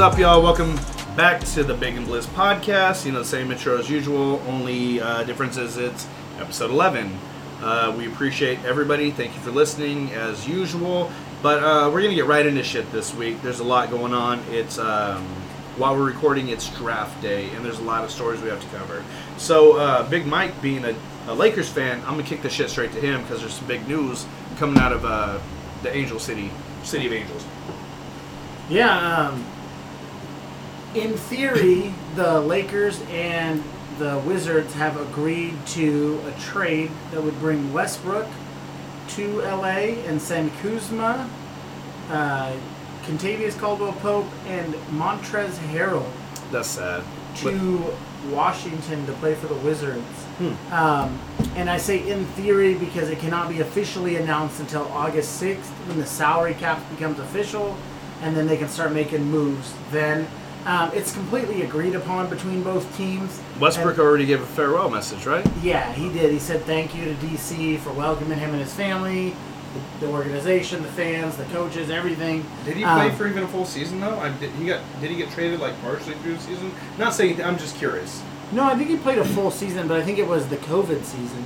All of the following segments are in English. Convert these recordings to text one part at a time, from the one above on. is up, y'all? Welcome back to the Big and Bliss podcast. You know, the same intro as usual, only difference is it's episode 11. We appreciate everybody. Thank you for listening as usual. But we're going to get right into shit this week. There's a lot going on. It's while we're recording, it's draft day, and there's a lot of stories we have to cover. So Big Mike, being a Lakers fan, I'm going to kick the shit straight to him because there's some big news coming out of the Angel City of Angels. Yeah, in theory, the Lakers and the Wizards have agreed to a trade that would bring Westbrook to LA and send Kuzma, Kentavious Caldwell-Pope, and Montrezl Harrell. That's sad. To Washington to play for the Wizards. And I say in theory because it cannot be officially announced until August 6th when the salary cap becomes official, and then they can start making moves then. It's completely agreed upon between both teams. Westbrook already gave a farewell message, right? Yeah, he did. He said thank you to DC for welcoming him and his family, the organization, the fans, the coaches, everything. Did he play for even a full season though? Did he get traded like partially through the season? Not saying. I'm just curious. No, I think he played a full season, but I think it was the COVID season.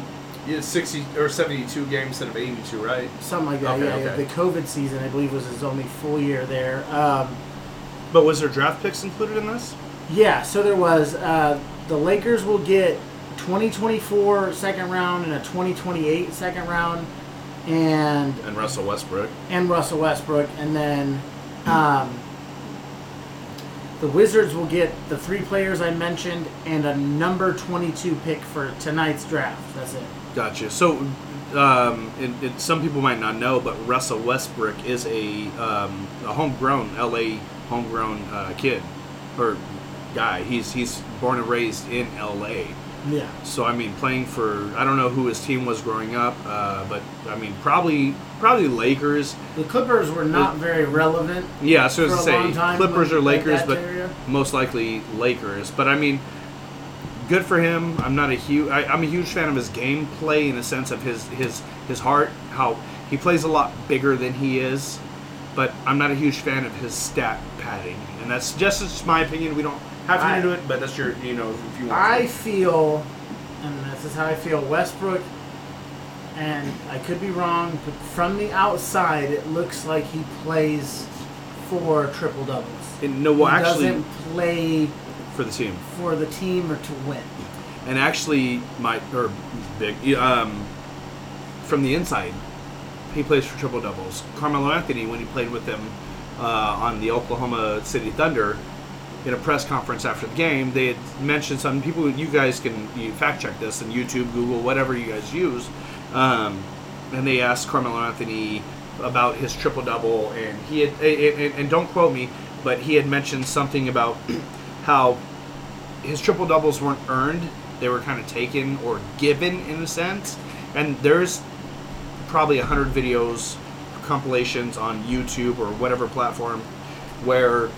Yeah, 60 or 72 games instead of 82, right? Something like that. Okay. The COVID season, I believe, was his only full year there. But was there draft picks included in this? Yeah, so there was. The Lakers will get 2024 second round and a 2028 second round. And Russell Westbrook. And then the Wizards will get the three players I mentioned and a number 22 pick for tonight's draft. That's it. Gotcha. So some people might not know, but Russell Westbrook is a homegrown L.A. kid or guy. He's born and raised in LA. Yeah. So I mean, playing for, I don't know who his team was growing up, but I mean, probably Lakers. The Clippers were not very relevant. Yeah, so as I say, Clippers or Lakers, but most likely Lakers. But I mean, good for him. I'm a huge fan of his gameplay in the sense of his heart, how he plays a lot bigger than he is. But I'm not a huge fan of his stat padding, and that's just my opinion. We don't have to do it, but that's your, if you want. This is how I feel. Westbrook, and I could be wrong, but from the outside, it looks like he plays for triple doubles. He doesn't play for the team. For the team or to win. And actually, from the inside, he plays for triple doubles. Carmelo Anthony, when he played with them on the Oklahoma City Thunder, in a press conference after the game, they had mentioned something. People, you guys can fact check this on YouTube, Google, whatever you guys use. And they asked Carmelo Anthony about his triple double, and he had, and don't quote me, but he had mentioned something about how his triple doubles weren't earned; they were kind of taken or given in a sense. And there's probably 100 videos, compilations on YouTube or whatever platform where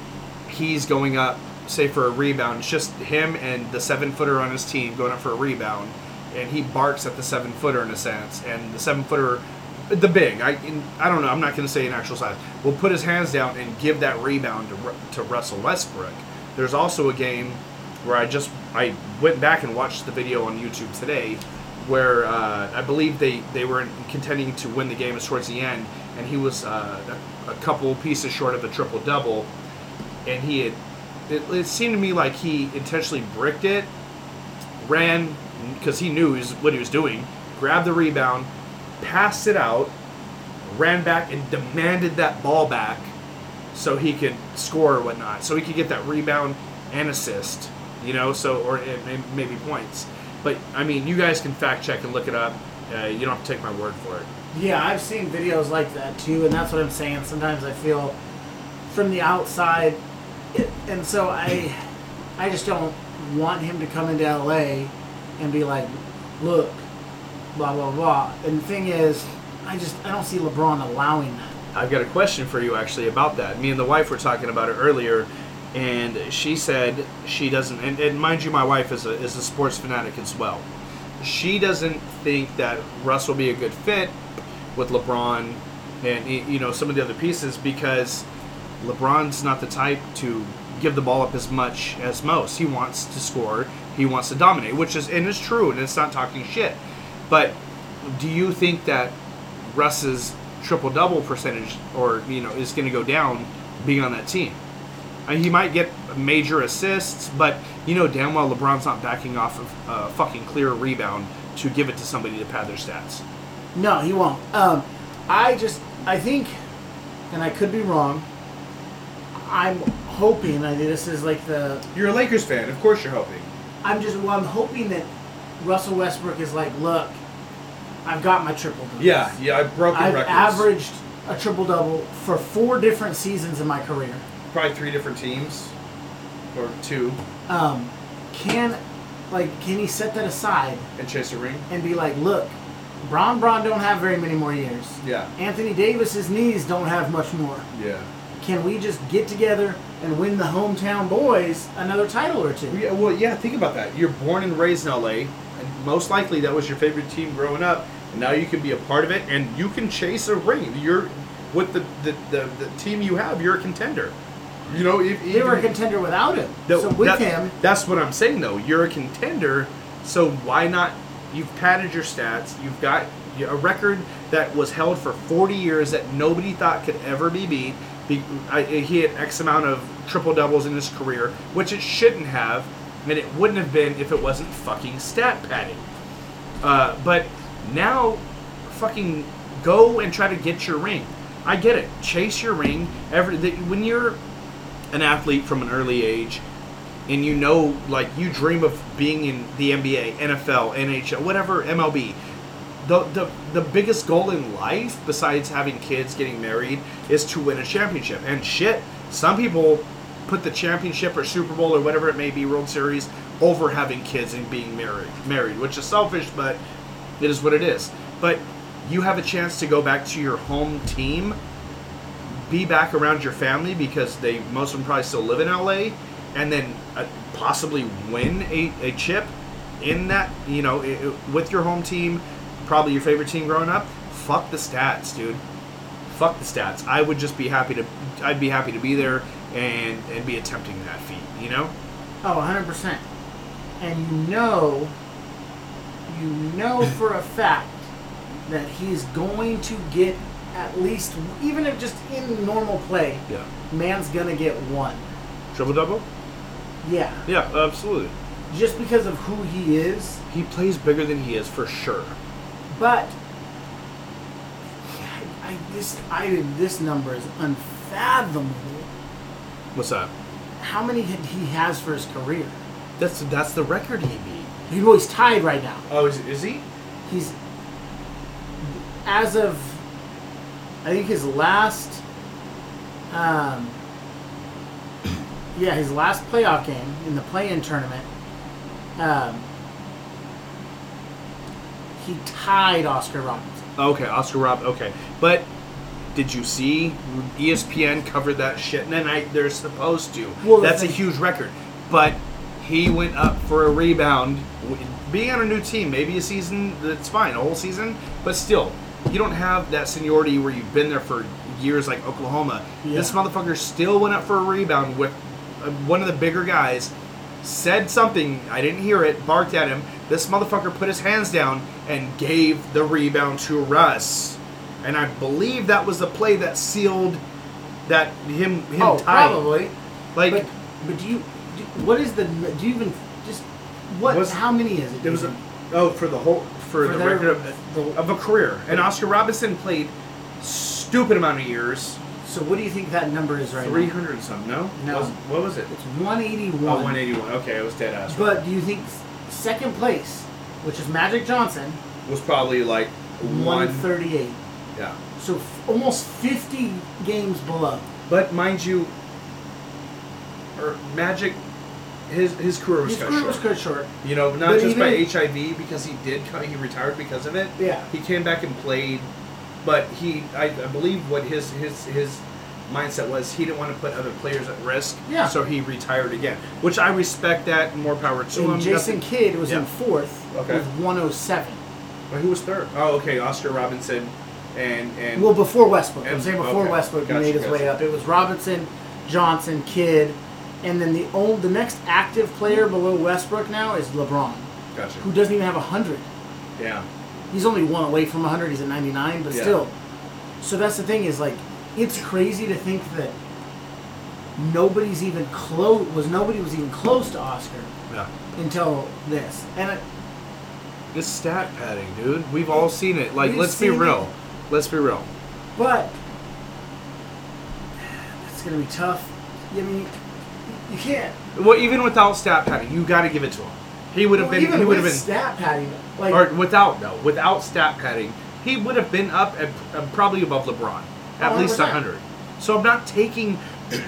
he's going up, say, for a rebound. It's just him and the 7-footer on his team going up for a rebound, and he barks at the 7-footer in a sense, and the 7-footer, the big, I don't know, I'm not going to say an actual size, will put his hands down and give that rebound to Russell Westbrook. There's also a game where I went back and watched the video on YouTube today, where I believe they were contending to win the game towards the end, and he was a couple pieces short of a triple-double, and he had, it seemed to me like he intentionally bricked it, ran, because he knew what he was doing, grabbed the rebound, passed it out, ran back and demanded that ball back so he could score or whatnot, so he could get that rebound and assist, or maybe points. But, I mean, you guys can fact check and look it up. You don't have to take my word for it. Yeah, I've seen videos like that, too, and that's what I'm saying. Sometimes I feel from the outside, and so I just don't want him to come into L.A. and be like, look, blah, blah, blah. And the thing is, I don't see LeBron allowing that. I've got a question for you, actually, about that. Me and the wife were talking about it earlier. And she said she doesn't, and mind you, my wife is a sports fanatic as well. She doesn't think that Russ will be a good fit with LeBron and some of the other pieces because LeBron's not the type to give the ball up as much as most. He wants to score. He wants to dominate, which is, and it's true, and it's not talking shit. But do you think that Russ's triple-double percentage or, you know, is going to go down being on that team? I mean, he might get major assists, but you know damn well LeBron's not backing off of a fucking clear rebound to give it to somebody to pad their stats. No, he won't. I think, and I could be wrong, I'm hoping, this is like the... You're a Lakers fan. Of course you're hoping. I'm hoping that Russell Westbrook is like, look, I've got my triple-double. Yeah, I've broken records. I've averaged a triple-double for 4 different seasons in my career. Probably 3 different teams. Or 2. Can he set that aside? And chase a ring? And be like, look, Bron don't have very many more years. Yeah. Anthony Davis's knees don't have much more. Yeah. Can we just get together and win the hometown boys another title or two? Yeah, well, yeah, think about that. You're born and raised in L.A., and most likely that was your favorite team growing up. And now you can be a part of it, and you can chase a ring. You're with the team you have, you're a contender. You know, they were a contender without him. Him, that's what I'm saying. Though you're a contender, so why not? You've padded your stats. You've got a record that was held for 40 years that nobody thought could ever be beat. He had X amount of triple doubles in his career, which it shouldn't have, and it wouldn't have been if it wasn't fucking stat padding. But now, fucking go and try to get your ring. I get it. Chase your ring. When you're an athlete from an early age, and you know, like, you dream of being in the NBA, NFL, NHL, whatever, MLB. The biggest goal in life, besides having kids, getting married, is to win a championship. And shit, some people put the championship or Super Bowl or whatever it may be, World Series, over having kids and being married, which is selfish, but it is what it is. But you have a chance to go back to your home team, be back around your family, because most of them probably still live in LA, and then possibly win a chip in that, you know, with your home team, probably your favorite team growing up. Fuck the stats, dude. Fuck the stats. I would just be happy to be there and be attempting that feat, you know? Oh, 100%. And you know for a fact that he's going to get at least, even if just in normal play, yeah, man's going to get 1. Triple-double? Yeah. Yeah, absolutely. Just because of who he is. He plays bigger than he is, for sure. But this number is unfathomable. What's that? How many he has for his career? That's the record he beat. He was tied right now. Oh, is he? He's, as of, I think his last, his last playoff game in the play-in tournament, he tied Oscar Robertson. Okay, Oscar Robertson. Okay. But did you see? ESPN covered that shit, and they're supposed to. Well, that's a huge record. But he went up for a rebound. Being on a new team, maybe a season, that's fine, a whole season. But still, you don't have that seniority where you've been there for years like Oklahoma. Yeah. This motherfucker still went up for a rebound with one of the bigger guys, said something, I didn't hear it, barked at him. This motherfucker put his hands down and gave the rebound to Russ. And I believe that was the play that sealed that him oh, tied. Probably. Like, but do you even just how many is it? It was for the record of a career. And Oscar Robertson played stupid amount of years. So what do you think that number is right 300 now? 300 something, no? No. What was it? It's 181. Oh, 181. Okay, I was dead ass. But do you think second place, which is Magic Johnson, was probably like 138. Yeah. So almost 50 games below. But mind you, Magic, his career was cut short. You know, not but just by HIV, because he retired because of it. Yeah. He came back and played, but I believe what his mindset was, he didn't want to put other players at risk, yeah, so he retired again, which I respect that, and more power to him. Jason Kidd was in fourth with 107. Well, who was third? Oh, okay, Oscar Robertson and well, before Westbrook. I'm saying before Westbrook, he made his way up. It was Robinson, Johnson, Kidd, And then the next active player below Westbrook now is LeBron. Gotcha. Who doesn't even have 100. Yeah. He's only one away from 100. He's at 99, but still. So that's the thing is, like, it's crazy to think that nobody was even close to Oscar until this. And this stat padding, dude. We've all seen it. Like, let's be real. But it's going to be tough. I mean, you can't. Well, even without stat padding, you got to give it to him. He would have been. Even with stat padding, like, or without stat padding, he would have been up at probably above LeBron, at least 100. So I'm not taking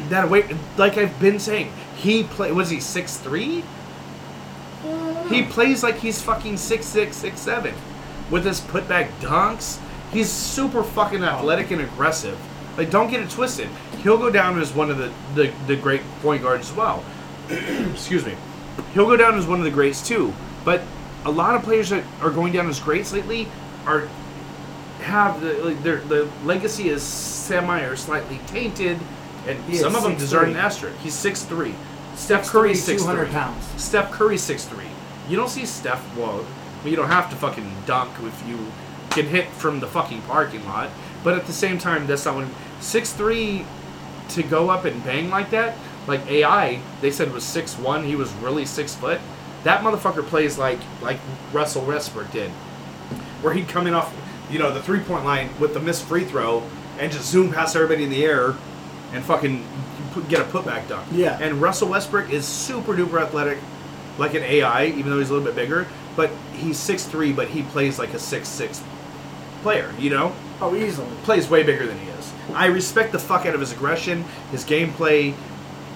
that away. Like I've been saying, he played. Was he 6'3"? He plays like he's fucking 6'6", 6'7", with his putback dunks. He's super fucking athletic and aggressive. Like, don't get it twisted. He'll go down as one of the great point guards as well. Excuse me. He'll go down as one of the greats too. But a lot of players that are going down as greats lately their legacy is semi or slightly tainted, and some of them deserve an asterisk. He's 6'3". Steph Curry 6'3". 200 pounds. Steph Curry 6'3". You don't see Steph. Well, you don't have to fucking dunk if you can hit from the fucking parking lot. But at the same time, that's not when 6'3" to go up and bang like that. Like AI, they said was 6'1". He was really 6 foot. That motherfucker plays like Russell Westbrook did, where he'd come in off, the 3-point line with the missed free throw and just zoom past everybody in the air, and fucking get a putback dunk. Yeah. And Russell Westbrook is super duper athletic, like an AI, even though he's a little bit bigger. But he's 6'3", but he plays like a 6'6" player. Oh, easily. Plays way bigger than he is. I respect the fuck out of his aggression, his gameplay,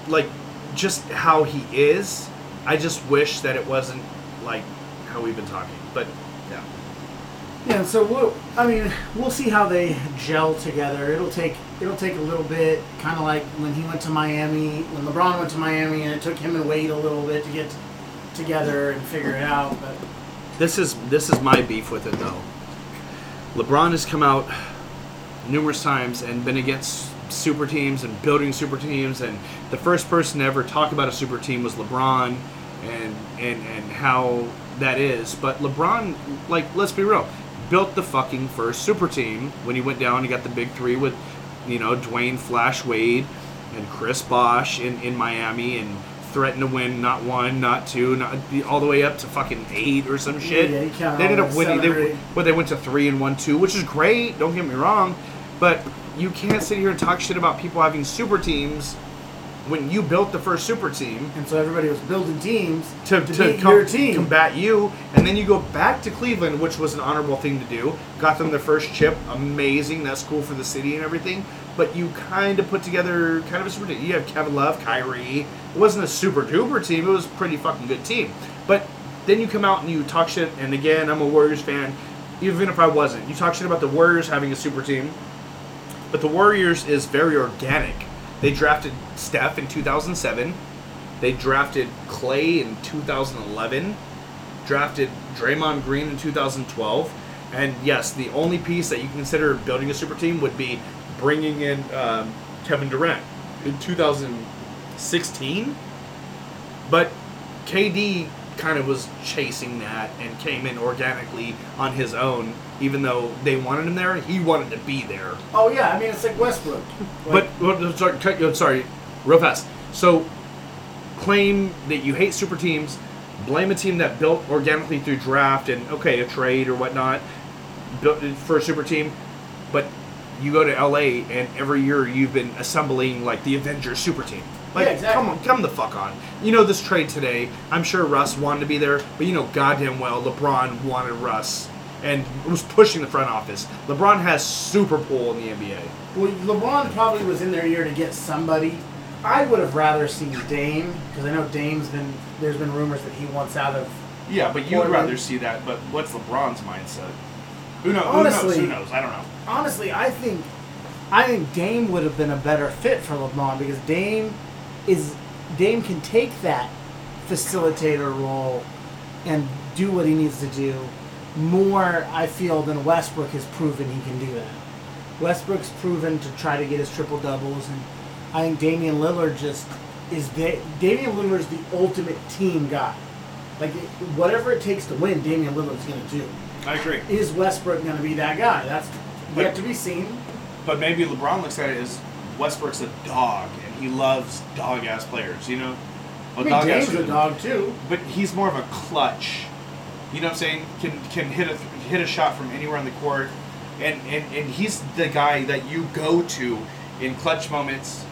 like, just how he is. I just wish that it wasn't, like, how we've been talking. But, yeah. Yeah, so, we'll see how they gel together. It'll take a little bit, kind of like when he went to Miami, when LeBron went to Miami, and it took him and Wade a little bit to get together and figure it out. But This is my beef with it, though. LeBron has come out numerous times and been against super teams and building super teams, and the first person to ever talk about a super team was LeBron and how that is. But LeBron, like, let's be real, built the fucking first super team when he went down. He got the big three with, Dwayne Flash Wade and Chris Bosh in Miami, and threatened to win not one, not two, all the way up to fucking 8 or some shit. Yeah, they ended up winning. They went to 3 and 1-2, which is great. Don't get me wrong, but you can't sit here and talk shit about people having super teams when you built the first super team. And so everybody was building teams to combat you. And then you go back to Cleveland, which was an honorable thing to do. Got them their first chip. Amazing. That's cool for the city and everything. But you kind of put together kind of a super team. You have Kevin Love, Kyrie. It wasn't a super-duper team. It was a pretty fucking good team. But then you come out and you talk shit. And again, I'm a Warriors fan, even if I wasn't. You talk shit about the Warriors having a super team. But the Warriors is very organic. They drafted Steph in 2007. They drafted Clay in 2011. Drafted Draymond Green in 2012. And yes, the only piece that you consider building a super team would be bringing in Kevin Durant in 2016. But KD kind of was chasing that and came in organically on his own, even though they wanted him there. He wanted to be there. Oh, yeah. I mean, it's like Westbrook. Like, sorry, real fast. So, claim that you hate super teams, blame a team that built organically through draft and, okay, a trade or whatnot, built for a super team, but you go to L.A. and every year you've been assembling, like, the Avengers super team. Like, yeah, exactly. Come the fuck on. This trade today, I'm sure Russ wanted to be there, but goddamn well LeBron wanted Russ and was pushing the front office. LeBron has super pull in the NBA. Well, LeBron probably was in their year to get somebody. I would have rather seen Dame, because I know there's been rumors that he wants out of. Yeah, but you would rather see that, but what's LeBron's mindset? Who knows? I don't know. Honestly, I think Dame would have been a better fit for LeBron, because Dame can take that facilitator role and do what he needs to do more, I feel, than Westbrook has proven he can do that. Westbrook's proven to try to get his triple doubles, and I think Damian Lillard just is that Damian Lillard is the ultimate team guy. Like, whatever it takes to win, Damian Lillard's going to do. I agree. Is Westbrook going to be that guy? That's yet to be seen. But maybe LeBron looks at it as Westbrook's a dog, and he loves dog-ass players, you know? Well, I mean, James is a dog, too. But he's more of a clutch. You know what I'm saying? Can hit a shot from anywhere on the court. And he's the guy that you go to in clutch moments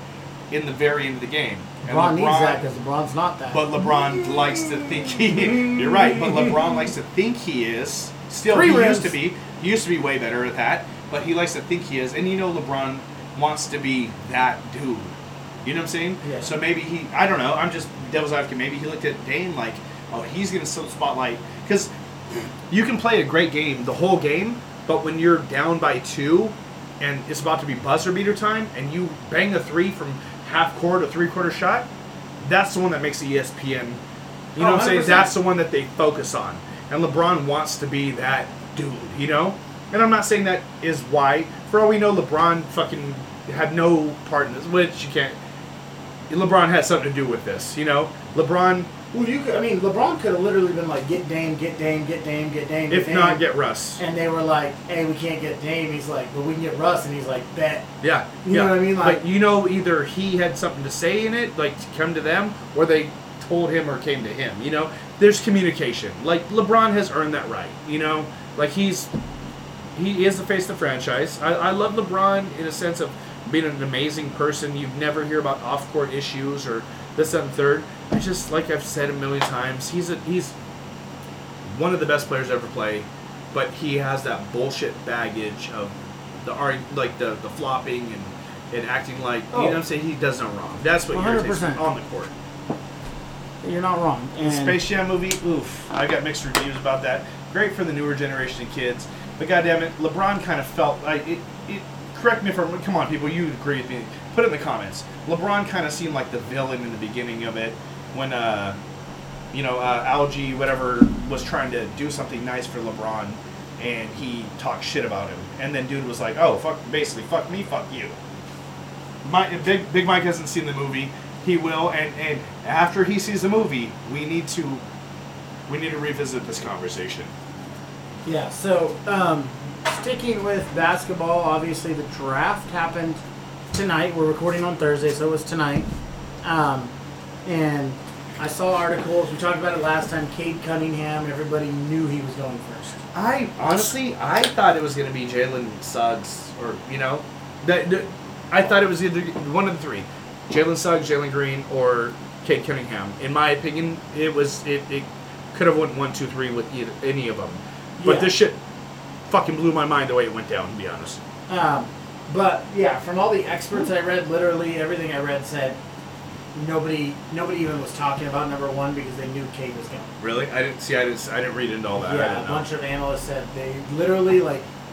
in the very end of the game. And LeBron needs that because LeBron's not that. But LeBron likes to think he... You're right. But LeBron likes to think he is. Still, used to be. He used to be way better at that. But he likes to think he is. And you know LeBron wants to be that dude. You know what I'm saying? Yeah. So maybe he... I don't know. I'm just devil's advocate. Maybe he looked at Dame like, oh, he's going to still spotlight. Because you can play a great game the whole game, but when you're down by two and it's about to be buzzer beater time and you bang a three from half-court or three-quarter shot, that's the one that makes the ESPN... You know what I'm saying? That's the one that they focus on. And LeBron wants to be that dude, you know? And I'm not saying that is why. For all we know, LeBron fucking had no part in this, which you can't... LeBron has something to do with this, you know? LeBron... Well, LeBron could have literally been like, get Dame, get Dame, get Dame, get Dame, get Dame. If not, get Russ. And they were like, hey, we can't get Dame. He's like, but we can get Russ. And he's like, bet. Yeah. You know what I mean? Like, but either he had something to say in it, like, to come to them, or they told him or came to him, you know? There's communication. Like, LeBron has earned that right, you know? Like, he is the face of the franchise. I love LeBron in a sense of being an amazing person. You never hear about off-court issues or this, that, and third. I just, like I've said a million times, he's one of the best players to ever play, but he has that bullshit baggage of the flopping and acting like, you know what I'm saying, he does no wrong. That's what 100%. Irritates him on the court. You're not wrong. And Space Jam movie, oof. I got mixed reviews about that. Great for the newer generation of kids, but goddamn it, LeBron kind of felt like it correct me if I'm... Come on, people, you agree with me. Put it in the comments. LeBron kind of seemed like the villain in the beginning of it when, Algie, whatever, was trying to do something nice for LeBron, and he talked shit about him. And then dude was like, oh, fuck, basically, fuck me, fuck you. Big Mike hasn't seen the movie. He will, and after he sees the movie, we need to revisit this conversation. Yeah, so... Sticking with basketball, obviously the draft happened tonight. We're recording on Thursday, so it was tonight. And I saw articles. We talked about it last time. Cade Cunningham, everybody knew he was going first. I honestly thought it was going to be Jalen Suggs or, I thought it was either one of the three. Jalen Suggs, Jalen Green, or Cade Cunningham. In my opinion, it could have went 1, 2, 3 with any of them. But yeah. This shit... fucking blew my mind the way it went down, to be honest. But yeah, from all the experts I read, literally everything I read said nobody even was talking about number one because they knew Cade was going. Really? I didn't read into all that. Yeah, a bunch of analysts said they literally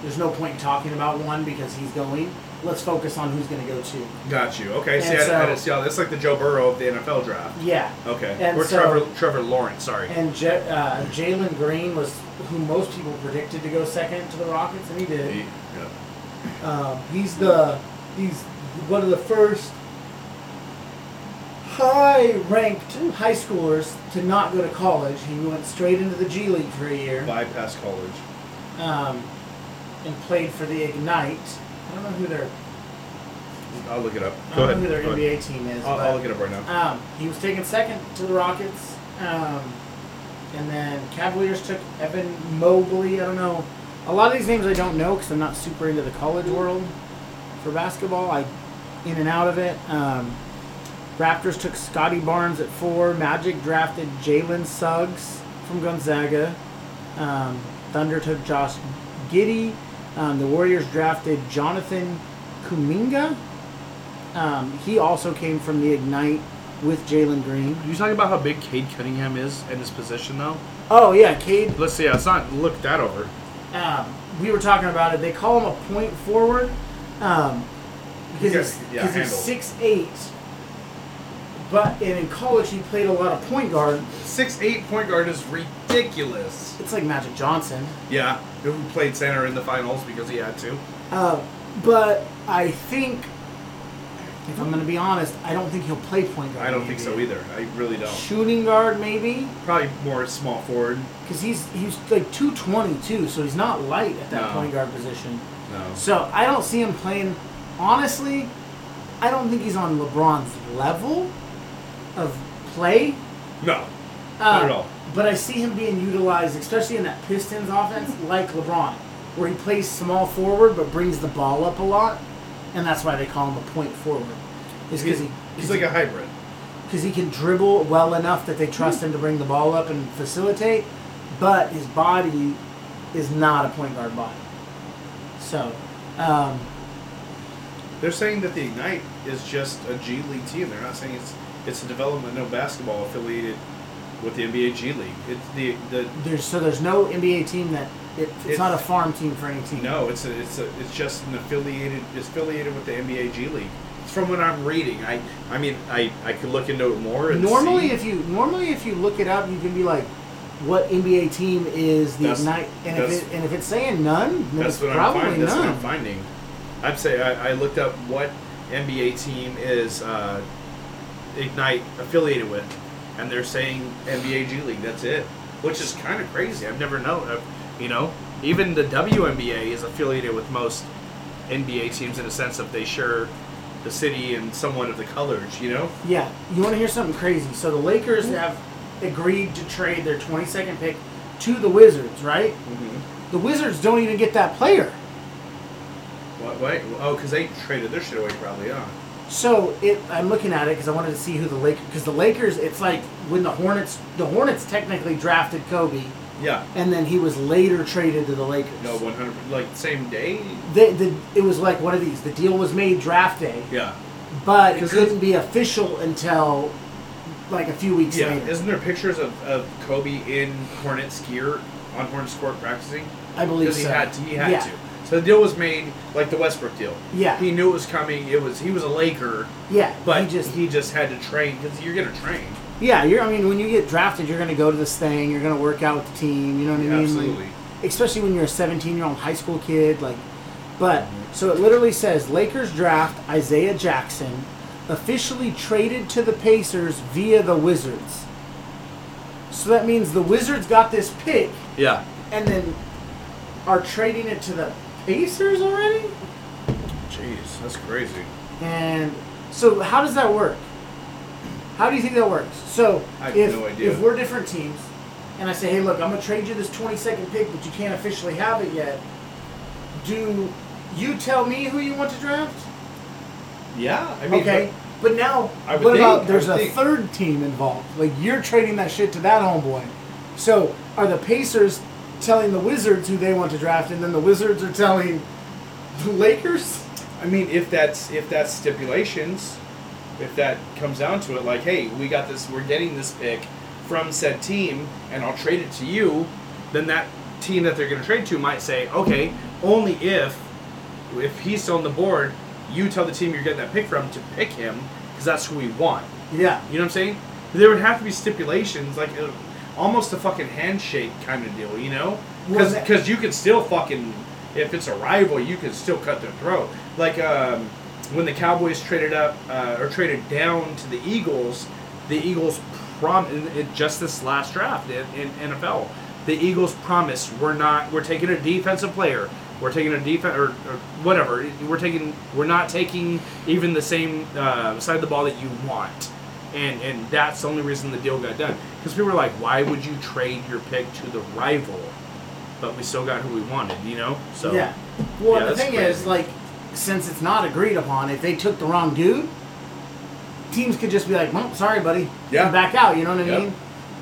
there's no point in talking about one because he's going. Let's focus on who's going to go to. Got you. Okay. And I didn't see all that's like the Joe Burrow of the NFL draft. Yeah. Okay. And Trevor Lawrence. Sorry. And Jalen Green was who most people predicted to go second to the Rockets, and he did. Yeah. He's one of the first high-ranked high schoolers to not go to college. He went straight into the G League for a year. Bypass college. And played for the Ignite. I don't know who their... I'll look it up. I don't know who their NBA team is. I'll look it up right now. He was taken second to the Rockets. And then Cavaliers took Evan Mobley. I don't know. A lot of these names I don't know because I'm not super into the college world for basketball. I in and out of it. Raptors took Scotty Barnes at 4. Magic drafted Jalen Suggs from Gonzaga. Thunder took Josh Giddey. The Warriors drafted Jonathan Kuminga. He also came from the Ignite with Jalen Green. You talking about how big Cade Cunningham is and his position, though? Oh, yeah, Cade. Let's see. Let's not look that over. We were talking about it. They call him a point forward because he's 6'8". But in college, he played a lot of point guard. 6'8" point guard is ridiculous. It's like Magic Johnson. Yeah, who played center in the finals because he had to. But I think If I'm going to be honest, I don't think he'll play point guard. I don't think so either. I really don't. Shooting guard, maybe? Probably more small forward. Because he's like 220, too, so he's not light at that point guard position. No. So I don't see him playing. Honestly, I don't think he's on LeBron's level of play. No, not at all. But I see him being utilized, especially in that Pistons offense, like LeBron, where he plays small forward but brings the ball up a lot. And that's why they call him a point forward. Is because he's like a hybrid. Because he can dribble well enough that they trust him to bring the ball up and facilitate, but his body is not a point guard body. So, they're saying that the Ignite is just a G League team. They're not saying it's a developmental basketball affiliated with the NBA G League. It's there's no NBA team that. It's not a farm team for any team. No, it's just an affiliated with the NBA G League. It's from what I'm reading. I mean I could look into it more. And normally, see. If you look it up, you can be like, what NBA team is the Ignite? And if it's saying none, then that's it's what probably I'm finding. None. That's what I'm finding. I'd say I looked up what NBA team is Ignite affiliated with, and they're saying NBA G League. That's it, which is kind of crazy. I've never known. You know, even the WNBA is affiliated with most NBA teams in a sense that they share the city and somewhat of the colors, you know? Yeah. You want to hear something crazy? So the Lakers have agreed to trade their 22nd pick to the Wizards, right? Mm-hmm. The Wizards don't even get that player. What? Oh, because they traded their shit away probably, huh? So I'm looking at it because I wanted to see who the Lakers... Because the Lakers, it's like when the Hornets technically drafted Kobe... Yeah. And then he was later traded to the Lakers. No, 100%. Like, same day? It was like one of these. The deal was made draft day. Yeah. But it couldn't be official until, like, a few weeks later. Yeah, isn't there pictures of Kobe in Hornets gear on Hornets court practicing? I believe so. Because he had to. So the deal was made, like the Westbrook deal. Yeah. He knew it was coming. He was a Laker. Yeah. But he just had to train. Because you're going to train. Yeah, when you get drafted, you're going to go to this thing. You're going to work out with the team. You know what I mean? Absolutely. Like, especially when you're a 17-year-old high school kid. So it literally says, Lakers draft Isaiah Jackson, officially traded to the Pacers via the Wizards. So that means the Wizards got this pick. Yeah. And then are trading it to the Pacers already? Jeez, that's crazy. And so how does that work? How do you think that works? So if we're different teams, and I say, hey, look, I'm going to trade you this 22nd pick, but you can't officially have it yet, do you tell me who you want to draft? Yeah. I mean, okay. But now, what about there's a third team involved? Like, you're trading that shit to that homeboy. So are the Pacers telling the Wizards who they want to draft, and then the Wizards are telling the Lakers? I mean, if that's stipulations... If that comes down to it, like, hey, we got this, we're getting this pick from said team, and I'll trade it to you, then that team that they're going to trade to might say, okay, only if he's still on the board, you tell the team you're getting that pick from to pick him, because that's who we want. Yeah. You know what I'm saying? There would have to be stipulations, like almost a fucking handshake kind of deal, you know? Because you could still fucking, if it's a rival, you could still cut their throat. Like, when the Cowboys traded down to the Eagles promised just this last draft in NFL. The Eagles promised we're taking a defensive player, we're not taking even the same side of the ball that you want, and that's the only reason the deal got done, because people were like, why would you trade your pick to the rival? But we still got who we wanted, you know. So yeah. Well, yeah, the thing crazy. Is like. Since it's not agreed upon, if they took the wrong dude, teams could just be like, well, sorry, buddy. Yeah. And back out, you know what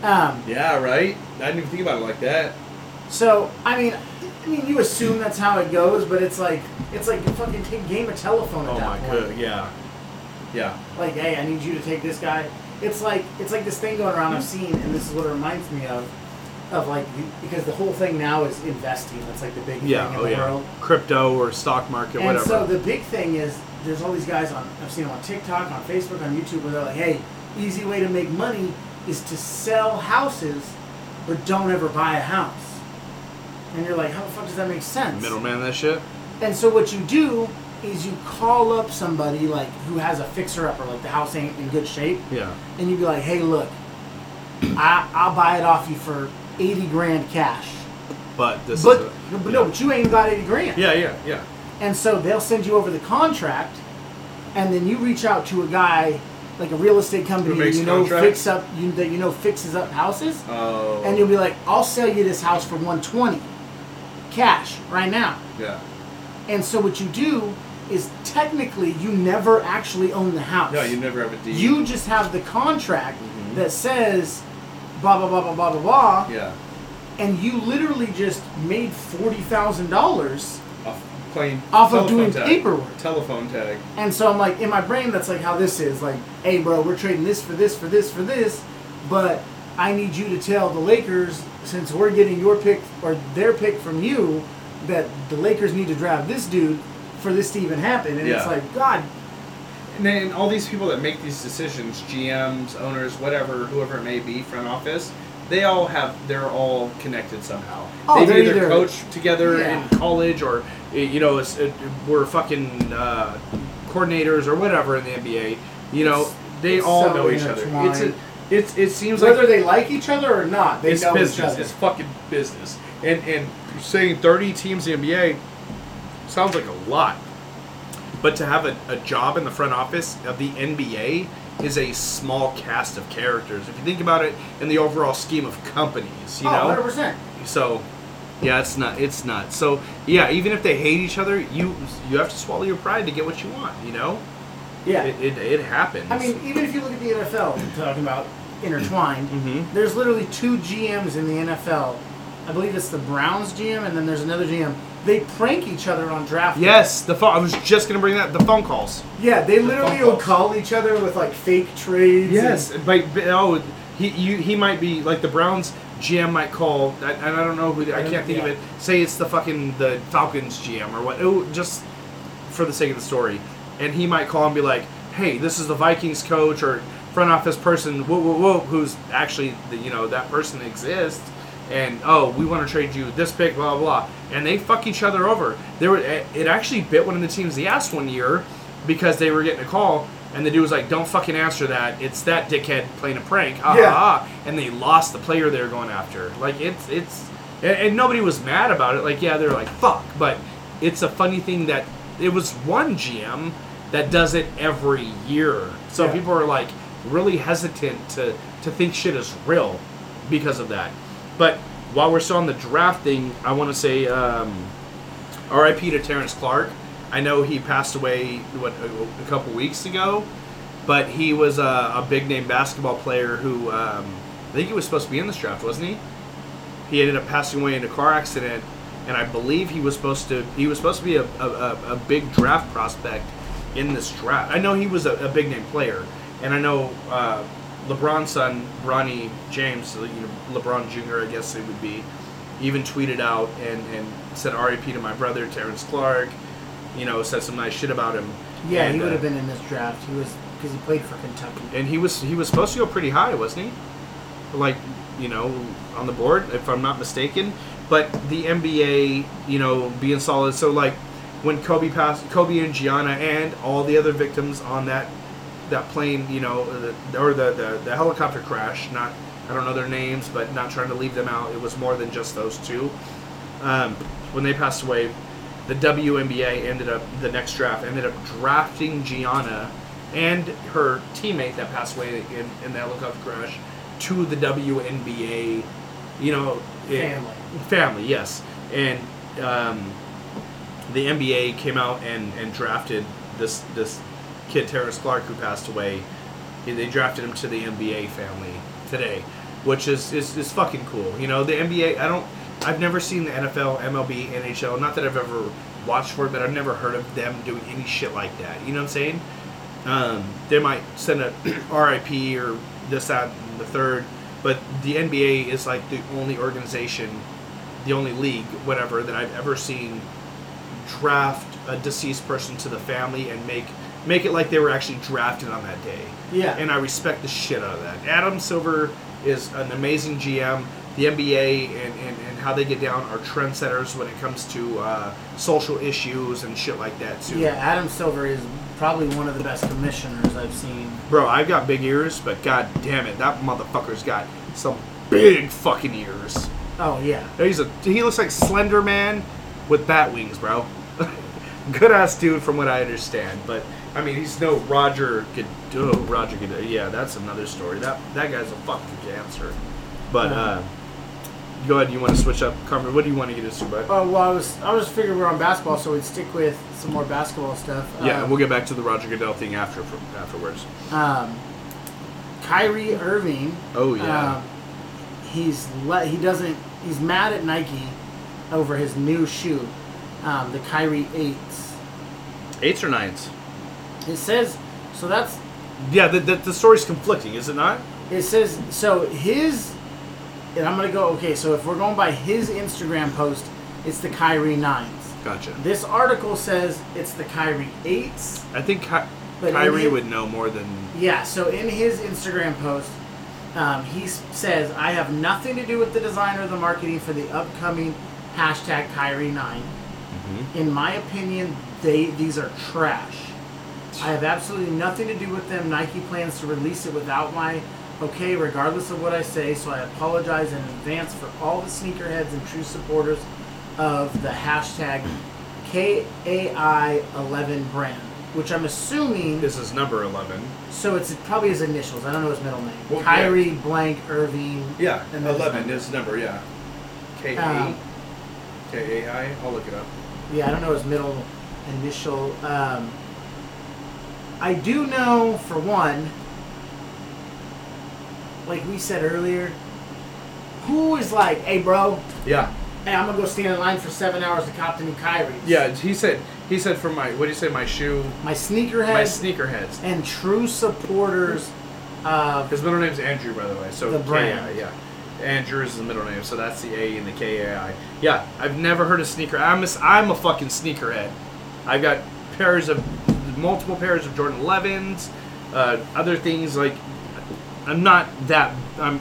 I mean? Yeah, right? I didn't even think about it like that. So, I mean, you assume that's how it goes, but it's like you fucking take a game of telephone at that point. Oh, my God, yeah. Yeah. Like, hey, I need you to take this guy. It's like this thing going around I've seen, and this is what it reminds me of like, because the whole thing now is investing. That's like the big thing in the world. Crypto or stock market, and whatever. So the big thing is there's all these guys I've seen them on TikTok, on Facebook, on YouTube, where they're like, hey, easy way to make money is to sell houses, but don't ever buy a house. And you're like, how the fuck does that make sense? Middleman that shit. And so what you do is you call up somebody like who has a fixer-upper, like the house ain't in good shape. Yeah. And you'd be like, hey, look, I'll buy it off you for $80,000 cash. But you ain't got $80,000. Yeah. And so they'll send you over the contract, and then you reach out to a guy like a real estate company fixes up houses. Oh. And you'll be like, I'll sell you this house for $120,000 cash right now. Yeah. And so what you do is technically you never actually own the house. No, you never have a deed. You just have the contract that says blah blah blah blah blah blah. Yeah. And you literally just made $40,000 off of doing paperwork. Telephone tag. And so I'm like, in my brain, that's like how this is. Like, hey, bro, we're trading this for this, for this, for this. But I need you to tell the Lakers, since we're getting your pick or their pick from you, that the Lakers need to draft this dude for this to even happen. And it's like, God. And then all these people that make these decisions, GMs, owners, whatever, whoever it may be, front office, they're all connected somehow. Oh, they've either coached together in college or, you know, we're fucking coordinators or whatever in the NBA. You know, they all know each other. It seems like whether they like each other or not, they know each other. It's fucking business. And saying 30 teams in the NBA sounds like a lot, but to have a job in the front office of the NBA is a small cast of characters. If you think about it in the overall scheme of companies, you know? 100%. So, yeah, it's nuts. So, yeah, even if they hate each other, you have to swallow your pride to get what you want, you know? Yeah. It happens. I mean, even if you look at the NFL, talking about intertwined, there's literally two GMs in the NFL. I believe it's the Browns GM, and then there's another GM. They prank each other on draft night. Yes, the phone. I was just going to bring that. The phone calls. Yeah, they literally will call each other with, like, fake trades. Yes. He might be, like, the Browns GM might call, and I don't know who, I can't think of it. Say it's the Falcons GM or what. It, just for the sake of the story. And he might call and be like, hey, this is the Vikings coach or front office person, who's actually, that person exists. And, we want to trade you this pick, blah, blah, blah. And they fuck each other over. It actually bit one of the teams the ass one year because they were getting a call, and the dude was like, don't fucking answer that. It's that dickhead playing a prank. And they lost the player they were going after. Like, it's and nobody was mad about it. Like, yeah, they were like, fuck. But it's a funny thing that it was one GM that does it every year. So people are, like, really hesitant to think shit is real because of that. But while we're still on the draft thing, I want to say R.I.P. to Terrence Clark. I know he passed away a couple weeks ago, but he was a big-name basketball player who I think he was supposed to be in this draft, wasn't he? He ended up passing away in a car accident, and I believe he was supposed to be a big draft prospect in this draft. I know he was a big-name player, and I know LeBron's son, Bronny James, LeBron Jr., I guess it would be, even tweeted out and said R.I.P. to my brother, Terrence Clark, said some nice shit about him. Yeah, and he would have been in this draft. He was, because he played for Kentucky. And he was supposed to go pretty high, wasn't he? Like, on the board, if I'm not mistaken. But the NBA, being solid. So, like, when Kobe and Gianna and all the other victims on that plane, the helicopter crash, I don't know their names, but not trying to leave them out. It was more than just those two. When they passed away, the WNBA ended up drafting Gianna and her teammate that passed away in the helicopter crash to the WNBA, family, yes. And the NBA came out and drafted this kid Terrence Clark, who passed away. They drafted him to the NBA family today, which is fucking cool. The NBA, I've never seen the NFL, MLB, NHL, not that I've ever watched for it, but I've never heard of them doing any shit like that. You know what I'm saying? They might send a RIP or this, that, and the third, but the NBA is like the only organization, the only league, whatever, that I've ever seen draft a deceased person to the family and make it like they were actually drafted on that day. Yeah. And I respect the shit out of that. Adam Silver is an amazing GM. the NBA and how they get down are trendsetters when it comes to social issues and shit like that too. Yeah, Adam Silver is probably one of the best commissioners I've seen. Bro, I've got big ears, but god damn it, that motherfucker's got some big fucking ears. Oh yeah. He looks like Slender Man with bat wings, bro. Good ass dude from what I understand, but I mean he's no Roger Goodell. Yeah, that's another story. That guy's a fucking cancer. But go ahead. You want to switch up, Carmen? What do you want to get into, bud? Oh well, I was figuring we're on basketball, so we'd stick with some more basketball stuff. Yeah, and we'll get back to the Roger Goodell thing afterwards. Kyrie Irving. Oh yeah. He's mad at Nike over his new shoe, the Kyrie 8s. 8s or 9s? It says so. That's. Yeah, the story's conflicting, is it not? It says so. And I'm going to go, okay, so if we're going by his Instagram post, it's the Kyrie 9s. Gotcha. This article says it's the Kyrie 8s. I think Kyrie would know more than... Yeah, so in his Instagram post, he says, I have nothing to do with the design or the marketing for the upcoming hashtag Kyrie 9. Mm-hmm. In my opinion, these are trash. I have absolutely nothing to do with them. Nike plans to release it without my... Okay, regardless of what I say, so I apologize in advance for all the sneakerheads and true supporters of the hashtag KAI11 brand, which I'm assuming... This is number 11. So it's probably his initials. I don't know his middle name. Well, Kyrie blank Irving. Yeah, and 11 is number, yeah. K-A-I? I'll look it up. Yeah, I don't know his middle initial. I do know, for one... Like we said earlier, who is like, hey, bro? Yeah. Hey, I'm gonna go stand in line for 7 hours to cop the new Kyries. Yeah, he said for my, what do you say, my shoe? My sneakerheads. My sneakerheads. And true supporters. His middle name's Andrew, by the way. So the brand. Yeah. Andrew is his middle name, so that's the A in the KAI. Yeah, I've never heard of sneaker. I'm a fucking sneakerhead. I've got multiple pairs of Jordan 11s, other things like. I'm not that. I'm.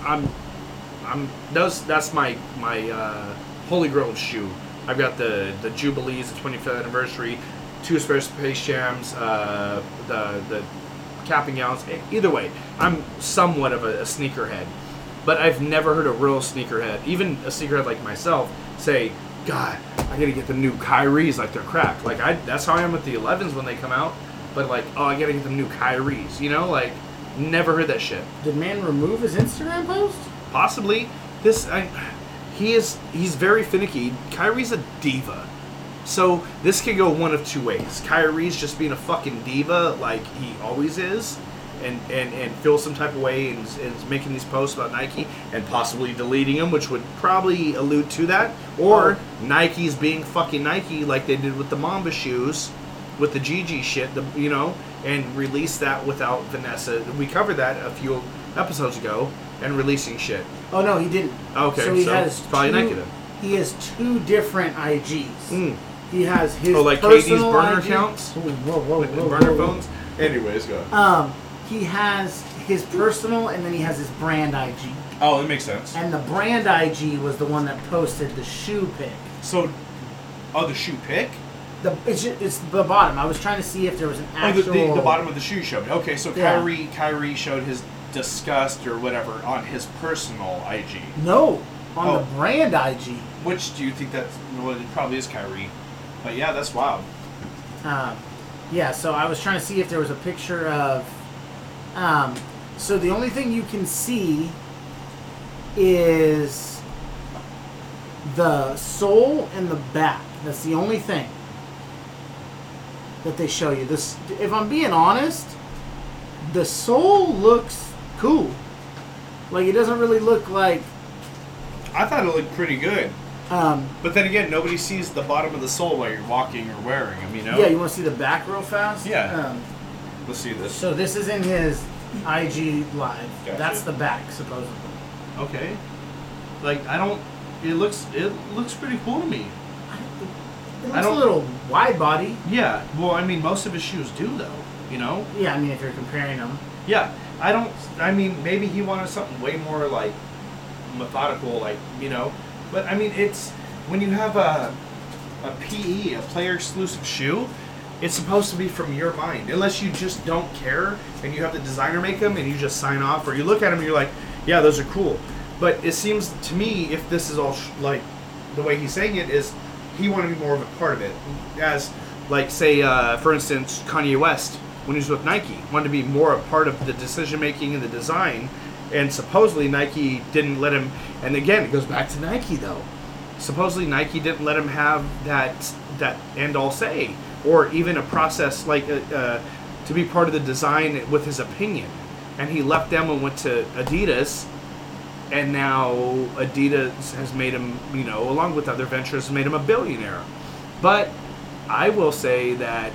That's my holy grail of shoe. I've got the Jubilees, the 25th anniversary, two spare Space Jams, the capping gowns. Either way, I'm somewhat of a sneakerhead, but I've never heard a real sneakerhead, even a sneakerhead like myself, say, "God, I gotta get the new Kyries like they're cracked." Like that's how I am with the 11s when they come out. But like, oh, I gotta get the new Kyries. You know, like. Never heard that shit. Did man remove his Instagram post? Possibly. He's very finicky. Kyrie's a diva. So this could go one of two ways. Kyrie's just being a fucking diva like he always is and feels some type of way and is making these posts about Nike and possibly deleting them, which would probably allude to that. Or Nike's being fucking Nike like they did with the Mamba shoes, with the Gigi shit, and release that without Vanessa. We covered that a few episodes ago, and releasing shit. Oh, no, he didn't. Okay, so he has probably Nike then. He has two different IGs. Mm. He has his like personal KD's burner IG. Accounts? Whoa, burner phones? Anyways, go ahead. He has his personal, and then he has his brand IG. Oh, that makes sense. And the brand IG was the one that posted the shoe pic. So, the shoe pic? It's the bottom. I was trying to see if there was an actual... Oh, the bottom of the shoe showed. Okay, so yeah. Kyrie showed his disgust or whatever on his personal IG. No, on the brand IG. Which do you think that's... Well, it probably is Kyrie. But yeah, that's wild. Yeah, so I was trying to see if there was a picture of... so the only thing you can see is the sole and the back. That's the only thing. That they show you this. If I'm being honest, the sole looks cool. Like it doesn't really look like. I thought it looked pretty good. But then again, nobody sees the bottom of the sole while you're walking or wearing them. You know. Yeah, you want to see the back real fast? Yeah. Let's see this. So this is in his IG live. Gotcha. That's the back supposedly. Okay. Like I don't. It looks pretty cool to me. It's a little wide body. Yeah. Well, I mean, most of his shoes do, though. You know? Yeah, I mean, if you're comparing them. Yeah. I mean, maybe he wanted something way more, like, methodical, like, you know. But, I mean, it's when you have a PE, a player-exclusive shoe, it's supposed to be from your mind. Unless you just don't care and you have the designer make them and you just sign off, or you look at them and you're like, yeah, those are cool. But it seems to me, if this is all, like, the way he's saying it is, he wanted to be more of a part of it. As, like, say, for instance, Kanye West, when he was with Nike, wanted to be more a part of the decision-making and the design, and supposedly Nike didn't let him, and again, it goes back to Nike, though. Supposedly Nike didn't let him have that end-all say, or even a process, like, to be part of the design with his opinion. And he left them and went to Adidas, and now Adidas has made him, you know, along with other ventures, made him a billionaire. But I will say that,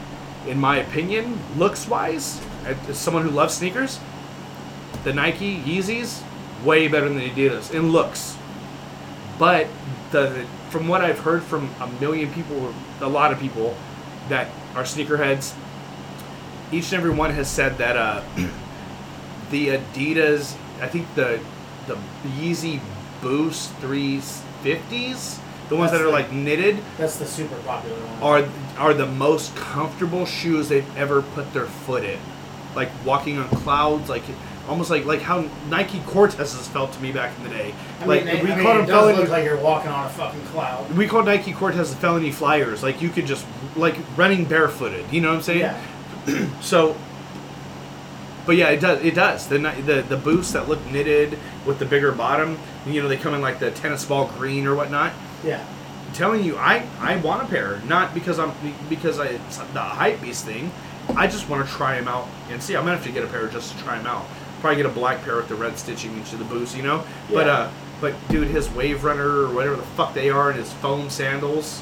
in my opinion, looks-wise, as someone who loves sneakers, the Nike Yeezys, way better than the Adidas in looks. But from what I've heard from a lot of people that are sneakerheads, each and every one has said that the Adidas, I think the Yeezy Boost 350s, the ones that are like knitted, that's the super popular one, are the most comfortable shoes they've ever put their foot in. Like walking on clouds, like almost like how Nike Cortezes felt to me back in the day. I mean, it does look like you're walking on a fucking cloud. We called Nike Cortezes felony flyers. Like you could just, like running barefooted. You know what I'm saying? Yeah. So, but yeah, it does. The boosts that look knitted with the bigger bottom, you know, they come in like the tennis ball green or whatnot. Yeah, I'm telling you, I want a pair, not because it's the hype beast thing. I just want to try them out and see. I'm gonna have to get a pair just to try them out. Probably get a black pair with the red stitching into the boost, you know. Yeah. But dude, his Wave Runner or whatever the fuck they are, and his foam sandals.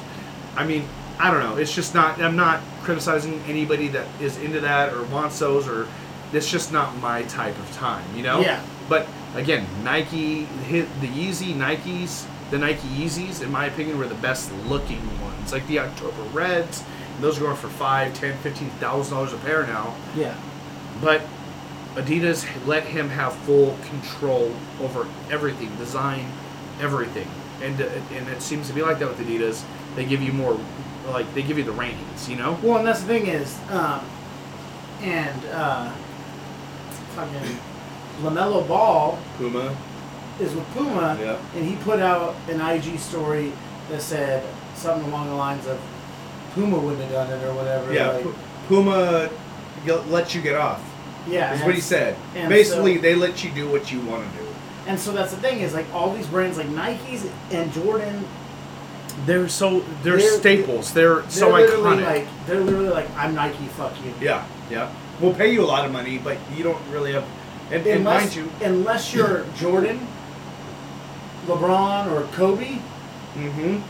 I mean, I don't know. It's just not. I'm not criticizing anybody that is into that or wants those, or it's just not my type of time, you know. Yeah. But again, Nike hit the Yeezy Nikes. The Nike Yeezys, in my opinion, were the best looking ones. Like the October Reds, and those are going for $5,000, $10,000, $15,000 a pair now. Yeah. But Adidas let him have full control over everything, design, everything. And it seems to be like that with Adidas. They give you more, like, they give you the reins, you know? Well, and that's the thing is, fucking LaMelo Ball. Puma. Is with Puma, yeah. And he put out an IG story that said something along the lines of Puma wouldn't have done it or whatever. Yeah, like, Puma let you get off. Yeah, is what he said. Basically, so, they let you do what you want to do. And so that's the thing is, like, all these brands like Nikes and Jordan, they're staples. They're so iconic. Like, they're literally like, I'm Nike, fuck you. Yeah, yeah. We'll pay you a lot of money, but you don't really have. And mind you, unless you're Jordan, LeBron, or Kobe, you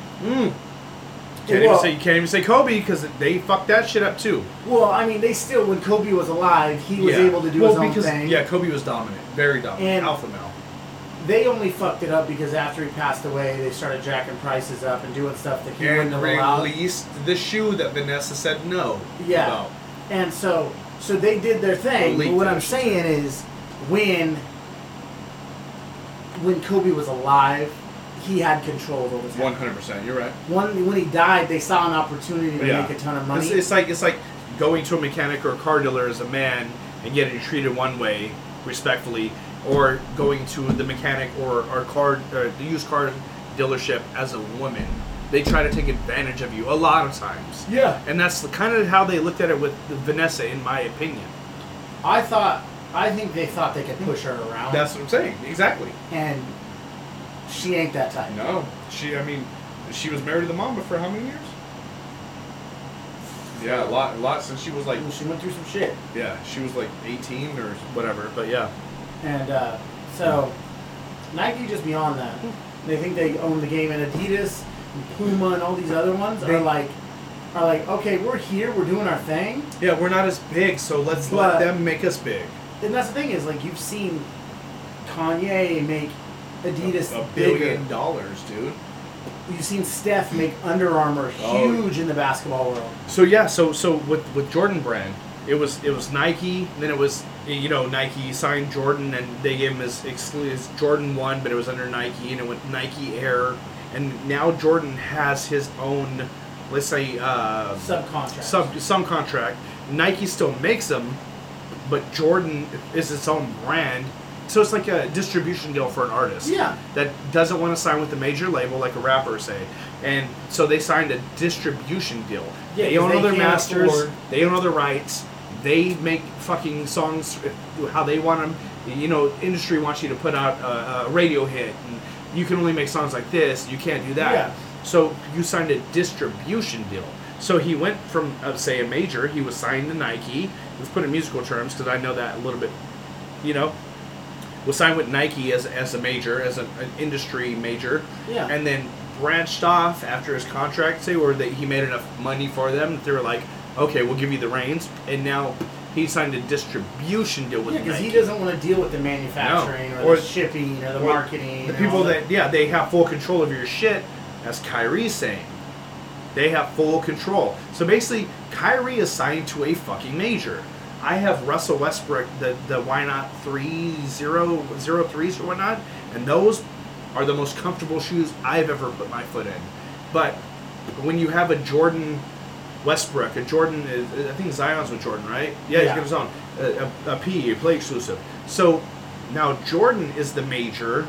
can't even say Kobe because they fucked that shit up too. Well, I mean, they still, when Kobe was alive, he was able to do his own thing. Yeah, Kobe was dominant, very dominant, and alpha male. They only fucked it up because after he passed away, they started jacking prices up and doing stuff that he wouldn't have allowed. And released the shoe that Vanessa said no. Yeah, about. And so. So they did their thing, elite, but what I'm saying is when Kobe was alive, he had control over his life. 100%, you're right. When he died, they saw an opportunity to make a ton of money. It's like going to a mechanic or a car dealer as a man and getting treated one way, respectfully, or going to the mechanic or the used car dealership as a woman. They try to take advantage of you a lot of times. Yeah. And that's kind of how they looked at it with Vanessa, in my opinion. I think they thought they could push her around. That's what I'm saying. Exactly. And she ain't that type. No. She was married to the mama for how many years? Yeah, a lot since she was like... Well, she went through some shit. Yeah, she was like 18 or whatever, but yeah. And so, Nike just beyond that. They think they own the game, and Adidas... Puma and all these other ones are like, okay, we're here, we're doing our thing. Yeah, we're not as big, so let them make us big. And that's the thing is, like, you've seen Kanye make Adidas a $1 billion, dude. You've seen Steph make Under Armour huge in the basketball world. So yeah, so with Jordan Brand, it was Nike, then it was you know, Nike signed Jordan, and they gave him his Jordan 1, but it was under Nike, and it went Nike Air. And now Jordan has his own, let's say, subcontract. Nike still makes them, but Jordan is its own brand. So it's like a distribution deal for an artist that doesn't want to sign with a major label like a rapper, say. And so they signed a distribution deal. Yeah, they own all their masters. They own all their rights. They make fucking songs how they want them. You know, industry wants you to put out a radio hit. And you can only make songs like this. You can't do that. Yeah. So you signed a distribution deal. So he went from, say, a major. He was signed to Nike. Let's put it in musical terms because I know that a little bit, you know. Was signed with Nike as a major, as an industry major, and then branched off after his contract, say, or that he made enough money for them that they were like, okay, we'll give you the reins, and now he signed a distribution deal with Nike. Yeah, because he doesn't want to deal with the manufacturing or the shipping or the marketing. The people that, they have full control of your shit, as Kyrie's saying. They have full control. So basically, Kyrie is signed to a fucking major. I have Russell Westbrook, the why not 3-0-0-3s or whatnot, and those are the most comfortable shoes I've ever put my foot in. But when you have a Jordan Westbrook, I think Zion's with Jordan, right? Yeah, he's got his own. A play exclusive. So now Jordan is the major,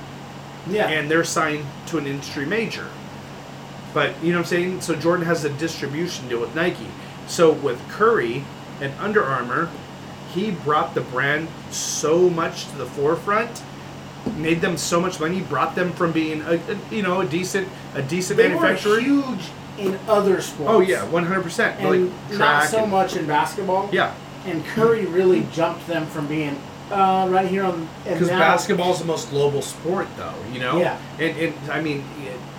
and they're signed to an industry major. But you know what I'm saying? So Jordan has a distribution deal with Nike. So with Curry and Under Armour, he brought the brand so much to the forefront, made them so much money, brought them from being a decent manufacturer. They were huge in other sports. Oh yeah, 100%. And like not so much in basketball. Yeah. And Curry really jumped them from being right here on. Because basketball is the most global sport, though. You know. Yeah.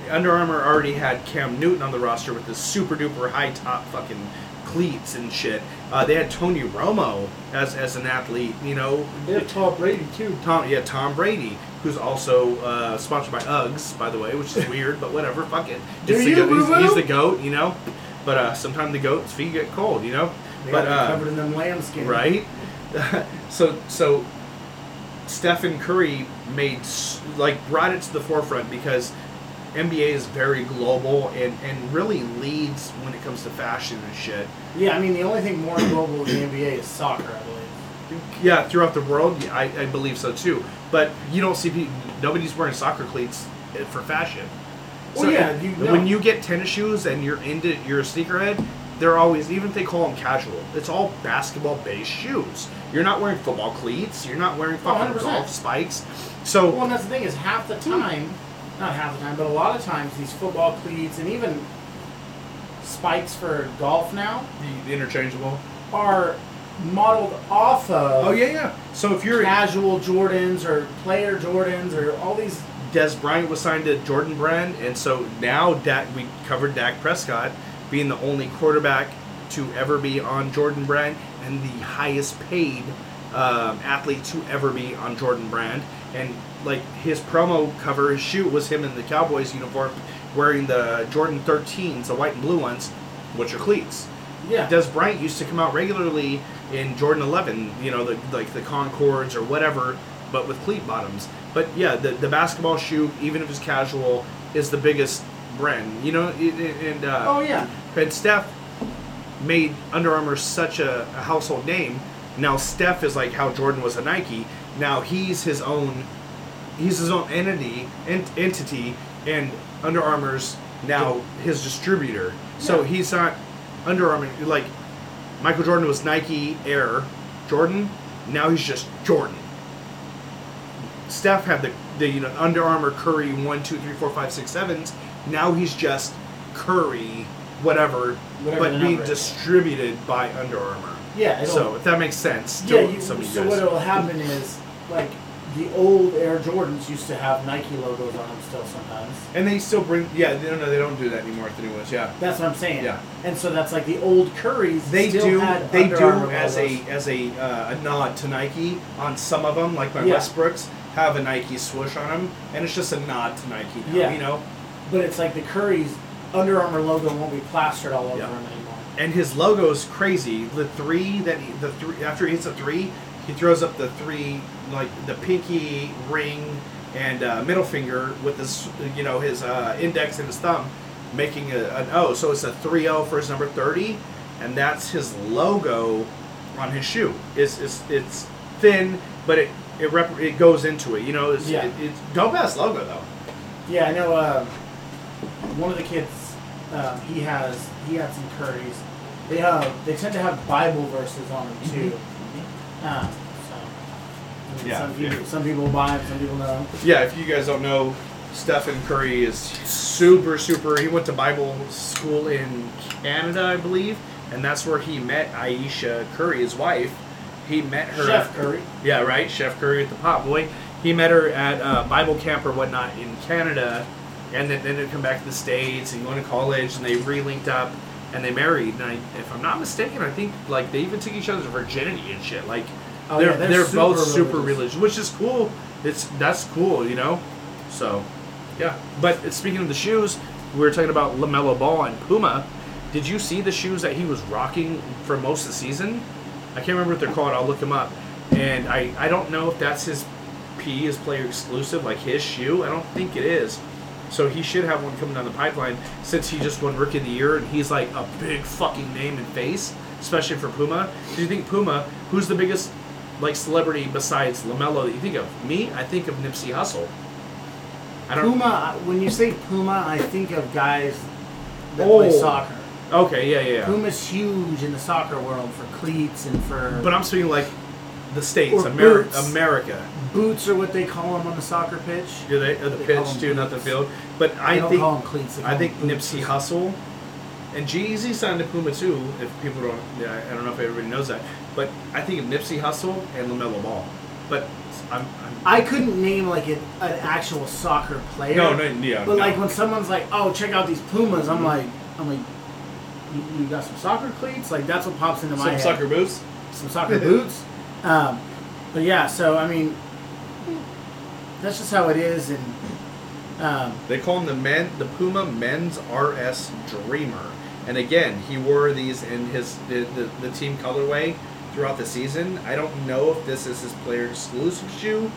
Under Armour already had Cam Newton on the roster with the super duper high top fucking cleats and shit. They had Tony Romo as an athlete, you know. They had Tom Brady too. Tom Brady, who's also sponsored by Uggs, by the way, which is weird, but whatever. Fuck it. He's the GOAT, you know. But sometimes the GOAT's feet get cold, you know. They got covered in them lambskin, right? So Stephen Curry brought it to the forefront because NBA is very global and really leads when it comes to fashion and shit. Yeah, I mean, the only thing more global in the NBA is soccer, I believe. Yeah, throughout the world, I believe so too. But you don't see nobody's wearing soccer cleats for fashion. So when you get tennis shoes and you're a sneakerhead, they're always, even if they call them casual, it's all basketball-based shoes. You're not wearing football cleats. You're not wearing fucking golf spikes. So well, and that's the thing is half the time. Not half the time, but a lot of times these football cleats and even spikes for golf now, the interchangeable, are modeled off of. Oh yeah. So if you're casual Jordans or player Jordans or all these. Des Bryant was signed to Jordan Brand, and so now we covered Dak Prescott being the only quarterback to ever be on Jordan Brand and the highest paid athlete to ever be on Jordan Brand. And like his promo cover, his shoot was him in the Cowboys uniform wearing the Jordan 13s, the white and blue ones, which are cleats. Yeah. Des Bryant used to come out regularly in Jordan 11, you know, the Concords or whatever, but with cleat bottoms. But yeah, the basketball shoe, even if it's casual, is the biggest brand, you know. And Steph made Under Armour such a household name. Now Steph is like how Jordan was a Nike. Now he's his own entity, and Under Armour's now his distributor. So he's not Under Armour. Like Michael Jordan was Nike Air Jordan. Now he's just Jordan. Steph had the Under Armour Curry 1, 2, 3, 4, 5, 6, 7s. Now he's just Curry whatever but being distributed by Under Armour. Yeah. So if that makes sense. So what will happen is like. The old Air Jordans used to have Nike logos on them still sometimes. And they still bring... Yeah, they don't do that anymore at the new ones, yeah. That's what I'm saying. Yeah. And so that's like the old Currys as a nod to Nike on some of them, like my Westbrooks, have a Nike swoosh on them, and it's just a nod to Nike now, you know? But it's like the Currys' Under Armour logo won't be plastered all over them anymore. And his logo's crazy. The three, after he hits a three... He throws up the three, like the pinky ring and middle finger with his, you know, his index and his thumb, making an O. So it's a 3-0 for his number 30, and that's his logo on his shoe. It's thin, but it goes into it. You know, it's dope ass logo though. Yeah, I know. One of the kids, he had some Currys. They tend to have Bible verses on them too. Mm-hmm. Some people buy them, some people don't. Yeah, if you guys don't know, Stephen Curry is super, super. He went to Bible school in Canada, I believe, and that's where he met Aisha Curry, his wife. He met her. Chef Curry. Yeah, right. Chef Curry at the Pot Boy. He met her at Bible camp or whatnot in Canada, and then they come back to the States and go to college, and they re-linked up, and they married. And if I'm not mistaken, I think like they even took each other's virginity and shit. Like they're super both super religious, which is cool. That's cool, you know. So, yeah. But speaking of the shoes, we were talking about LaMelo Ball and Puma. Did you see the shoes that he was rocking for most of the season? I can't remember what they're called. I'll look them up. And I don't know if that's his P, his player exclusive, like his shoe. I don't think it is. So he should have one coming down the pipeline since he just won Rookie of the Year and he's like a big fucking name and face, especially for Puma. Do you think Puma, who's the biggest like celebrity besides LaMelo that you think of? Me, I think of Nipsey Hussle. Puma, when you say Puma, I think of guys that play soccer. Okay, yeah. Puma's huge in the soccer world for cleats and for... But I'm speaking like the States, America. Boots are what they call them on the soccer pitch. Do they? Or the pitch, too, not the field. But I think call them cleats. I think Nipsey Hussle and G-Eazy signed to Puma, too, if people don't... Yeah, I don't know if everybody knows that. But I think of Nipsey Hussle and LaMelo Ball. But... I couldn't name like an actual soccer player. No. Like when someone's like, "Oh, check out these Pumas," mm-hmm. I'm like, you got some soccer cleats? Like that's what pops into my head. Some soccer boots. But yeah, so I mean, that's just how it is. And they call him the Puma Men's RS Dreamer. And again, he wore these in his the team colorway throughout the season. I don't know if this is his player exclusive shoe.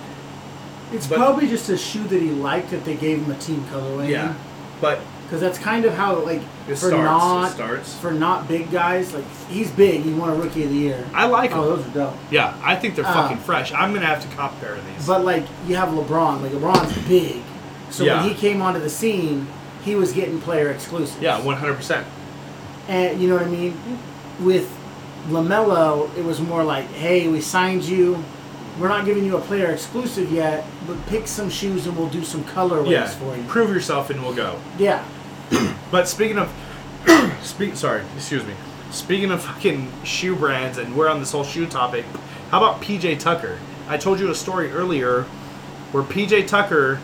It's probably just a shoe that he liked that they gave him a team colorway. Yeah, but because that's kind of how like it starts for big guys. Like he's big. He won a Rookie of the Year. I like them. Oh, those are dope. Yeah, I think they're fucking fresh. I'm gonna have to cop a pair of these. But like you have LeBron. Like LeBron's big. So when he came onto the scene, he was getting player exclusives. Yeah, 100%. And you know what I mean with LaMelo, it was more like, hey, we signed you. We're not giving you a player exclusive yet, but pick some shoes and we'll do some colorways for you. Prove yourself and we'll go. Yeah. But speaking of... Speaking of fucking shoe brands, and we're on this whole shoe topic, how about P.J. Tucker? I told you a story earlier where P.J. Tucker,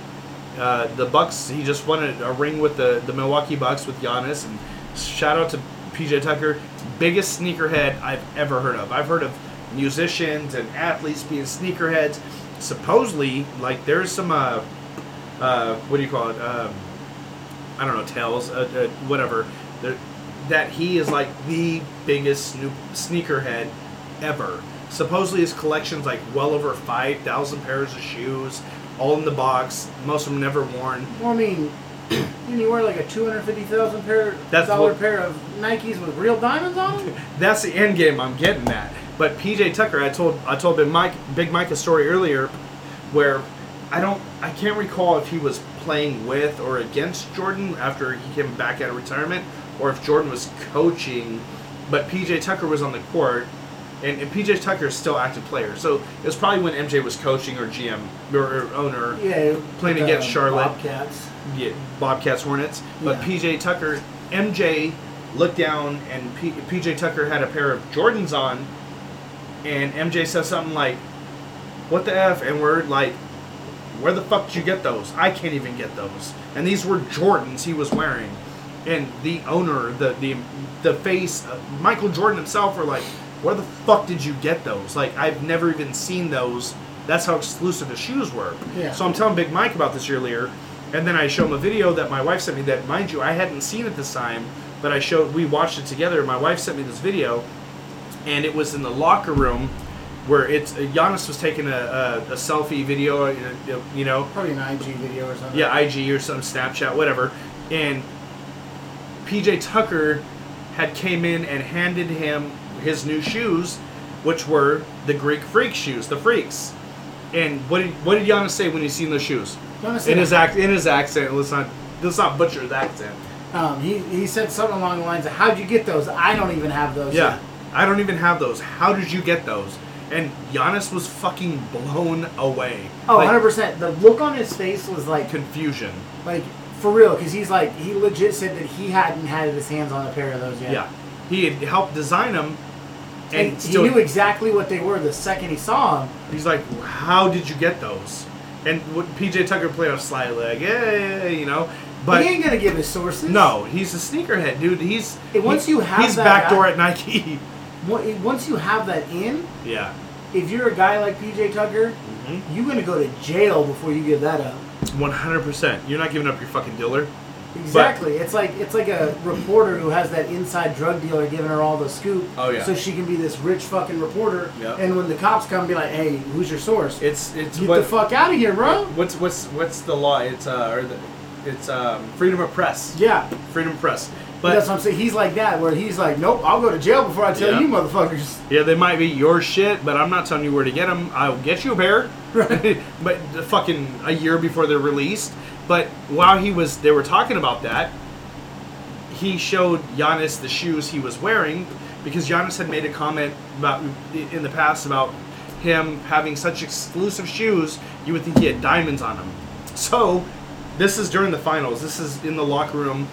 the Bucks, he just won a ring with the Milwaukee Bucks with Giannis, and shout out to P.J. Tucker, biggest sneakerhead I've ever heard of. I've heard of musicians and athletes being sneakerheads. Supposedly, like, there's some, tales, whatever, that he is, like, the biggest sneakerhead ever. Supposedly his collection's, like, well over 5,000 pairs of shoes, all in the box, most of them never worn. Well, I mean... And you wear like a $250,000 pair of Nikes with real diamonds on them? That's the end game. I'm getting that. But PJ Tucker, I told Big Mike a story earlier, where I can't recall if he was playing with or against Jordan after he came back out of retirement, or if Jordan was coaching. But PJ Tucker was on the court, and PJ Tucker is still active player. So it was probably when MJ was coaching or GM or owner, playing against Charlotte. Bobcats. Yeah, Bobcats, Hornets. But P.J. Tucker, MJ looked down, and P.J. Tucker had a pair of Jordans on, and MJ says something like, "What the F?" And we're like, "Where the fuck did you get those? I can't even get those." And these were Jordans he was wearing. And the owner, the face, Michael Jordan himself, were like, "Where the fuck did you get those? Like, I've never even seen those." That's how exclusive his shoes were. Yeah. So I'm telling Big Mike about this earlier. And then I show him a video that my wife sent me that, mind you, I hadn't seen at this time, but we watched it together. My wife sent me this video, and it was in the locker room where it's Giannis was taking a selfie video, you know, probably an IG video or something. Yeah, IG or some Snapchat, whatever. And P.J. Tucker had came in and handed him his new shoes, which were the Greek Freak shoes, the Freaks. And what did Giannis say when he seen those shoes? In his accent, let's not butcher the accent. He said something along the lines of, "How'd you get those? I don't even have those." Yeah, yet. I don't even have those. How did you get those? And Giannis was fucking blown away. Oh, 100%. The look on his face was like confusion. Like for real, because he's like, he legit said that he hadn't had his hands on a pair of those yet. Yeah, he had helped design them. And he knew exactly what they were the second he saw them. He's like, "How did you get those?" And P.J. Tucker played off sly leg, you know. But he ain't gonna give his sources. No, he's a sneakerhead, dude. He's backdoor at Nike. Once you have that in, yeah. If you're a guy like P.J. Tucker, mm-hmm. you're gonna go to jail before you give that up. 100%. You're not giving up your fucking dealer. Exactly. But it's like a reporter who has that inside drug dealer giving her all the scoop. Oh, yeah. So she can be this rich fucking reporter. Yeah. And when the cops come, be like, "Hey, who's your source?" Get the fuck out of here, bro. What's the law? It's freedom of press. Yeah, freedom of press. But that's what I'm saying. He's like that, where he's like, "Nope, I'll go to jail before I tell you motherfuckers." Yeah, they might be your shit, but I'm not telling you where to get them. I'll get you a pair, right? But fucking a year before they're released. But while they were talking about that, he showed Giannis the shoes he was wearing, because Giannis had made a comment about in the past about him having such exclusive shoes, you would think he had diamonds on them. So this is during the finals. This is in the locker room,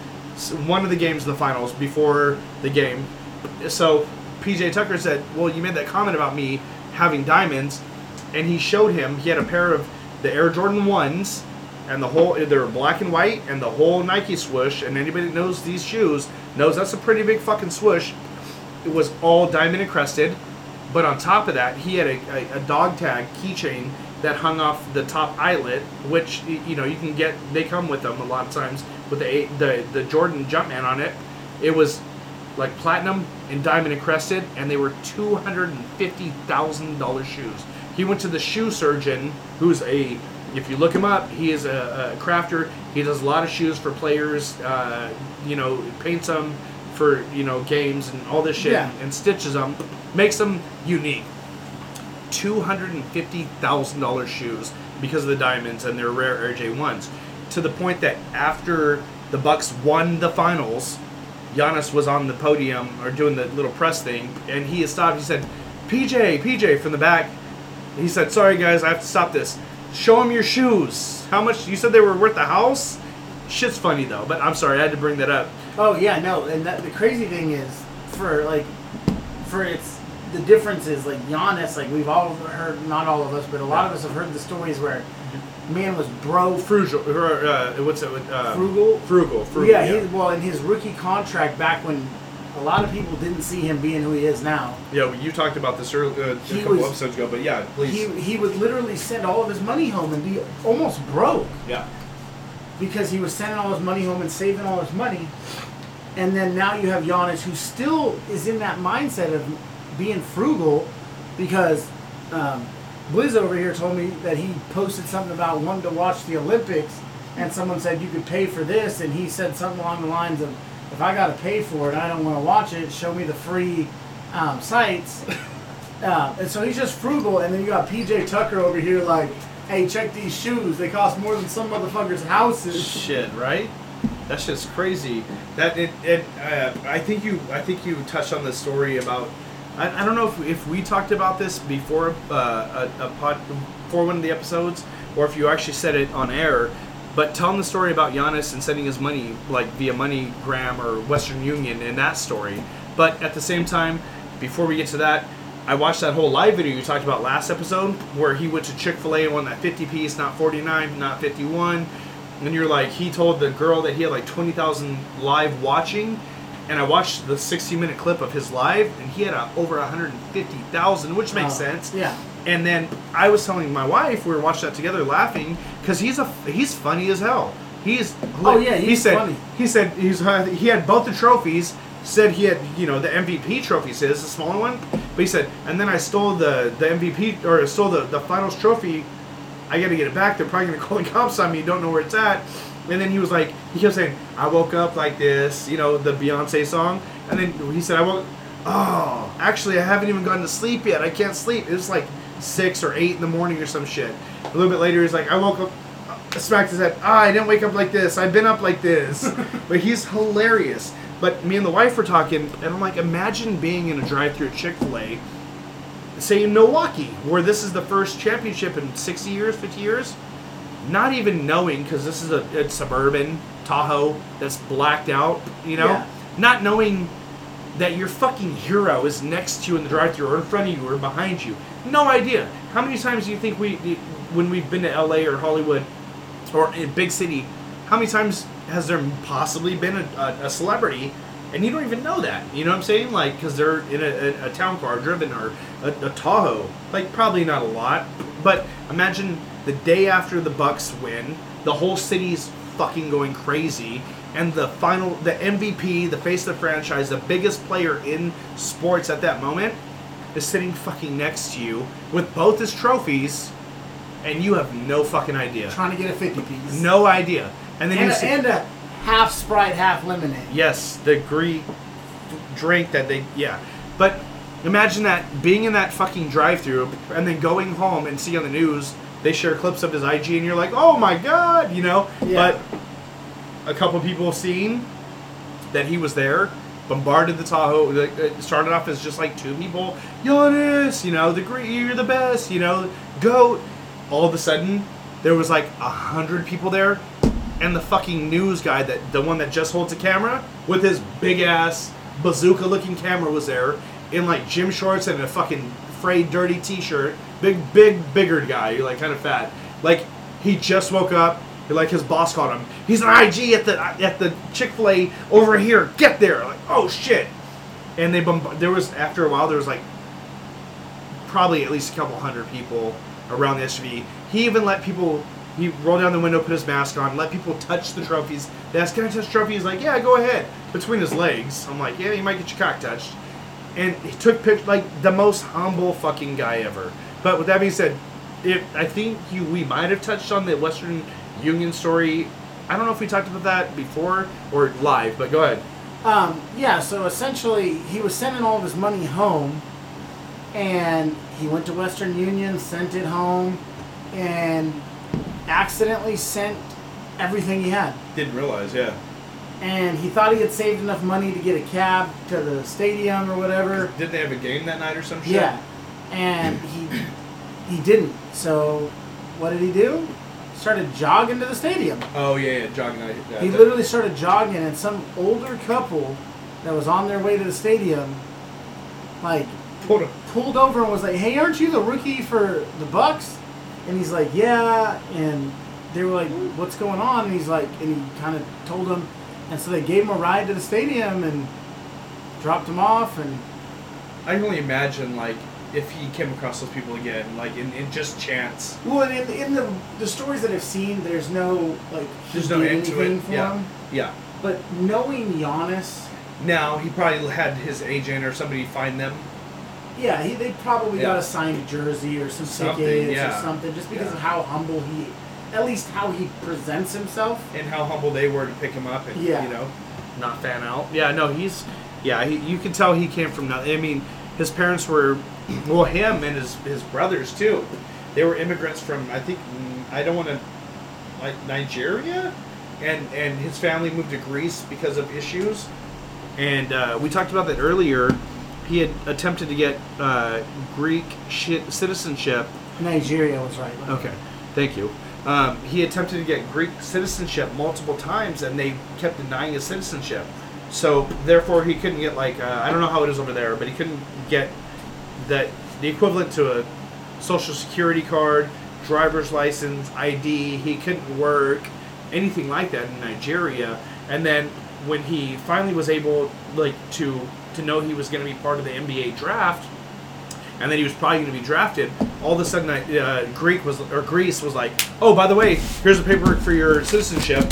one of the games of the finals before the game. So P.J. Tucker said, "Well, you made that comment about me having diamonds," and he showed him he had a pair of the Air Jordan 1s. And they were black and white, and the whole Nike swoosh, and anybody that knows these shoes knows that's a pretty big fucking swoosh. It was all diamond encrusted, but on top of that, he had a dog tag keychain that hung off the top eyelet, which, you know, you can get. They come with them a lot of times with the Jordan Jumpman on it. It was like platinum and diamond encrusted, and they were $250,000 shoes. He went to the shoe surgeon, who's a. If you look him up, he is a crafter. He does a lot of shoes for players, paints them for, games and all this shit, and stitches them, makes them unique. $250,000 shoes because of the diamonds, and they're rare Air J1s. To the point that after the Bucks won the finals, Giannis was on the podium or doing the little press thing, and he stopped. He said, PJ from the back. He said, "Sorry, guys, I have to stop this. Show him your shoes. How much? You said they were worth the house?" Shit's funny, though, but I'm sorry. I had to bring that up. Oh, yeah, no. And the crazy thing is, the difference is, like, Giannis, like, we've all heard, not all of us, but a lot of us have heard the stories where man was frugal. Yeah. Well, in his rookie contract back when a lot of people didn't see him being who he is now. Yeah, well, you talked about this a couple episodes ago, but yeah, please. He would literally send all of his money home and be almost broke. Yeah. Because he was sending all his money home and saving all his money. And then now you have Giannis, who still is in that mindset of being frugal, because Blizz over here told me that he posted something about wanting to watch the Olympics, and someone said you could pay for this, and he said something along the lines of, "If I gotta pay for it, I don't want to watch it. Show me the free sites." And so he's just frugal. And then you got P.J. Tucker over here, like, "Hey, check these shoes. They cost more than some motherfuckers' houses." Shit, right? That shit's crazy. I think you touched on the story about. I don't know if we talked about this before before one of the episodes, or if you actually said it on air. But telling the story about Giannis and sending his money, like via MoneyGram or Western Union, in that story. But at the same time, before we get to that, I watched that whole live video you talked about last episode, where he went to Chick-fil-A and won that 50-piece, not 49, not 51. And you're like, he told the girl that he had like 20,000 live watching. And I watched the 60-minute clip of his live, and he had over 150,000, which makes sense. Yeah. And then I was telling my wife, we were watching that together, laughing, because he's funny as hell. He's funny. He had both the trophies, said he had, you know, the MVP trophy, says the smaller one, but he said, and then I stole the MVP, or stole the finals trophy. I gotta get it back. They're probably gonna call the cops on me. You don't know where it's at. And then he was like, he kept saying, I woke up like this, you know, the Beyonce song. And then he said, oh, actually, I haven't even gone to sleep yet. I can't sleep. It was like 6 or 8 in the morning or some shit. A little bit later, he's like, I woke up, smacked his head. I didn't wake up like this. I've been up like this. But he's hilarious. But me and the wife were talking, and I'm like, imagine being in a drive-thru Chick-fil-A, say in Milwaukee, where this is the first championship in 60 years, 50 years, not even knowing, because this is a suburban Tahoe that's blacked out, you know, yeah. Not knowing that your fucking hero is next to you in the drive-thru or in front of you or behind you. No idea. How many times do you think when we've been to LA or Hollywood or in a big city, how many times has there possibly been a celebrity, and you don't even know that? You know what I'm saying? Like, because they're in a town car driven or a Tahoe. Like, probably not a lot. But imagine the day after the Bucks win, the whole city's fucking going crazy, and the MVP, the face of the franchise, the biggest player in sports at that moment, is sitting fucking next to you with both his trophies, and you have no fucking idea. Trying to get a 50-piece. No idea. And then and a half Sprite, half lemonade. Yes, the Greek drink that they, yeah. But imagine that, being in that fucking drive-thru and then going home and see on the news, they share clips of his IG and you're like, oh my God, you know? Yeah. But a couple people seen that he was there, bombarded the Tahoe. It started off as just like two people, Giannis, you know, the Greek, you're the best, you know, GOAT. All of a sudden, there was like 100 people there. And the fucking news guy, that the one that just holds a camera, with his big-ass, bazooka-looking camera was there, in, like, gym shorts and a fucking frayed, dirty T-shirt. Bigger guy, you're, like, kind of fat. Like, he just woke up, like, his boss called him. He's an IG at the Chick-fil-A over here. Get there. Like, oh, shit. And they after a while, there was, like, probably at least a couple hundred people around the SUV. He even let people... He rolled down the window, put his mask on, let people touch the trophies. They asked, can I touch trophies? He's like, yeah, go ahead. Between his legs. I'm like, yeah, you might get your cock touched. And he took pictures, like, the most humble fucking guy ever. But with that being said, I think we might have touched on the Western Union story. I don't know if we talked about that before or live, but go ahead. Yeah, so essentially, he was sending all of his money home, and he went to Western Union, sent it home, and... accidentally sent everything he had. Didn't realize, yeah. And he thought he had saved enough money to get a cab to the stadium or whatever. Didn't they have a game that night or some shit? Yeah. And he didn't. So what did he do? Started jogging to the stadium. Oh, yeah, jogging. He literally started jogging, and some older couple that was on their way to the stadium, like, pulled over and was like, hey, aren't you the rookie for the Bucks? And he's like, yeah, and they were like, what's going on? And he's like, and he kind of told them, and so they gave him a ride to the stadium and dropped him off. And I can only imagine, like, if he came across those people again, like, in just chance. Well, and in the stories that I've seen, there's no, like, there's no end to it. Yeah. Yeah. But knowing Giannis. Now, he probably had his agent or somebody find them. Yeah, they probably got a signed jersey or some tickets or something, just because of how humble he, at least how he presents himself. And how humble they were to pick him up and, you know, not fan out. Yeah, no, you can tell he came from nothing. I mean, his parents were, well, him and his brothers, too. They were immigrants from, I think, I don't want to, like, Nigeria? And his family moved to Greece because of issues. And we talked about that earlier. He had attempted to get Greek citizenship. Nigeria was right. Okay, thank you. He attempted to get Greek citizenship multiple times, and they kept denying his citizenship. So, therefore, he couldn't get, like, I don't know how it is over there, but he couldn't get the equivalent to a social security card, driver's license, ID. He couldn't work, anything like that in Nigeria. And then when he finally was able, like, to know he was going to be part of the NBA draft, and then he was probably going to be drafted, all of a sudden Greece was like, oh, by the way, here's the paperwork for your citizenship.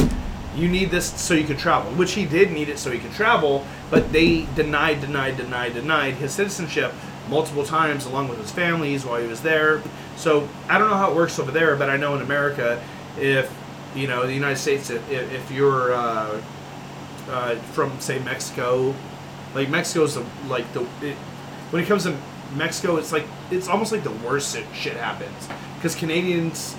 You need this so you could travel, which he did need it so he could travel, but they denied his citizenship multiple times along with his families while he was there. So I don't know how it works over there, but I know in America, if, you know, the United States, if you're from, say, Mexico, like Mexico's when it comes to Mexico, it's like, it's almost like the worst shit happens, because Canadians,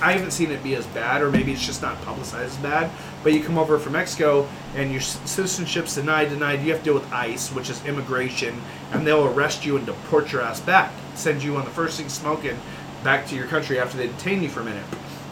I haven't seen it be as bad, or maybe it's just not publicized as bad, but you come over from Mexico and your citizenship's denied, you have to deal with ICE, which is immigration, and they'll arrest you and deport your ass back, send you on the first thing smoking back to your country after they detain you for a minute.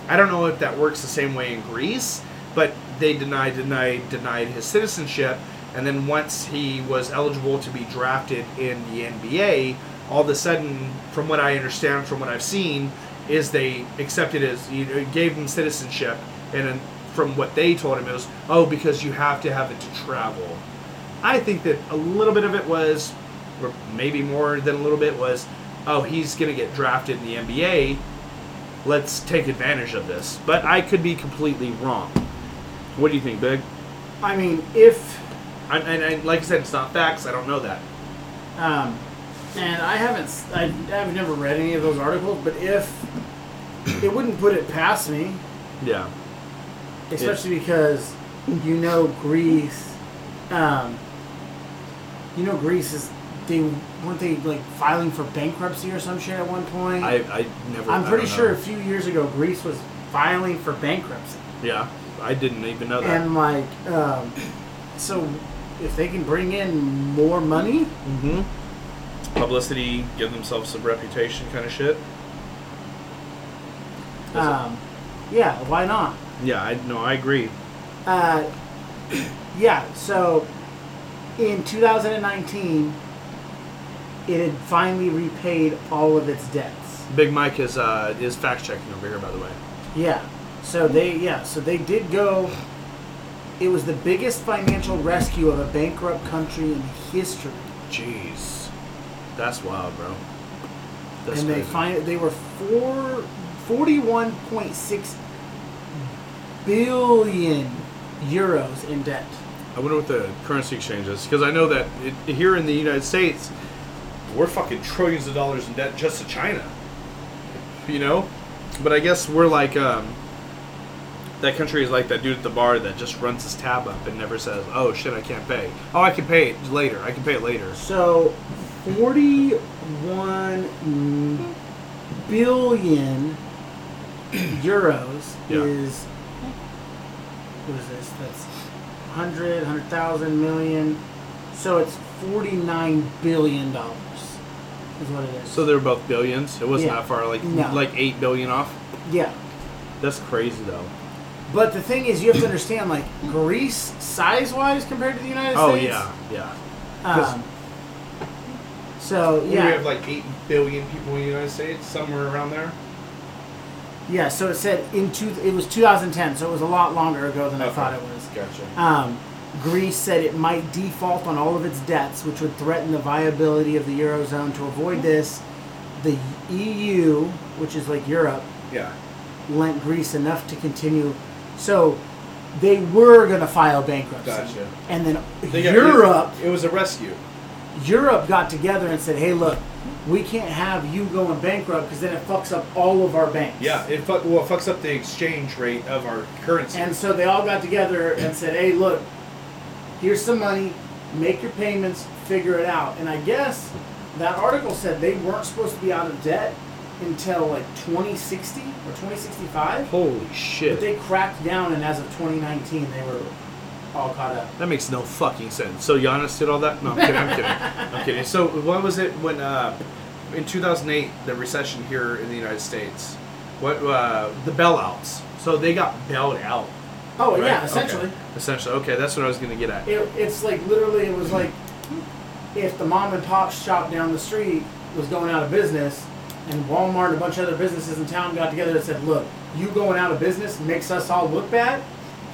I don't know if that works the same way in Greece, but they denied his citizenship, and then once he was eligible to be drafted in the NBA, all of a sudden, from what I understand, from what I've seen, is they accepted it as, you know, gave him citizenship, and then from what they told him, it was, oh, because you have to have it to travel. I think that a little bit of it was, or maybe more than a little bit was, oh, he's going to get drafted in the NBA, let's take advantage of this. But I could be completely wrong. What do you think, Big? I mean, and like I said, it's not facts, I don't know that. And I've never read any of those articles, but it wouldn't put it past me. Yeah. Especially because, you know, Greece, weren't they filing for bankruptcy or some shit at one point? I'm pretty sure a few years ago, Greece was filing for bankruptcy. Yeah. I didn't even know that. And so if they can bring in more money, mm-hmm, publicity, give themselves some reputation kind of shit. Yeah, why not? Yeah, I agree. Yeah, so in 2019, it had finally repaid all of its debts. Big Mike is fact-checking over here, by the way. Yeah, so they did go. It was the biggest financial rescue of a bankrupt country in history. Jeez. That's wild, bro. That's crazy. They were €41.6 billion in debt. I wonder what the currency exchange is, because I know that here in the United States, we're fucking trillions of dollars in debt just to China. You know, but I guess we're like that country is like that dude at the bar that just runs his tab up and never says, "Oh shit, I can't pay." Oh, I can pay it later. I can pay it later. So. €41 billion yeah. Is, what is this? That's 100,000 million. So it's $49 billion is what it is. So they're both billions. It wasn't that far, like $8 billion off. Yeah, that's crazy though. But the thing is, you have to understand, like Greece, size-wise, compared to the United States. Oh yeah. So, yeah. We have like 8 billion people in the United States, somewhere around there. Yeah, so it said it was 2010, so it was a lot longer ago than I thought it was. Gotcha. Greece said it might default on all of its debts, which would threaten the viability of the Eurozone. To avoid this, the EU, which is like Europe, lent Greece enough to continue. So they were going to file bankruptcy. Gotcha. And then Europe... It was a rescue. Europe got together and said, "Hey, look, we can't have you going bankrupt because then it fucks up all of our banks." Yeah, it fucks up the exchange rate of our currency. And so they all got together and said, "Hey, look, here's some money. Make your payments. Figure it out." And I guess that article said they weren't supposed to be out of debt until like 2060 or 2065. Holy shit! But they cracked down, and as of 2019, they were all caught up. That makes no fucking sense. So Giannis did all that? No, I'm kidding. So what was it when, in 2008, the recession here in the United States? What, the bailouts. So they got bailed out. Oh, right? Yeah, essentially. Okay. That's what I was going to get at. It's like, literally, it was like, if the mom and pop shop down the street was going out of business, and Walmart and a bunch of other businesses in town got together and said, "Look, you going out of business makes us all look bad.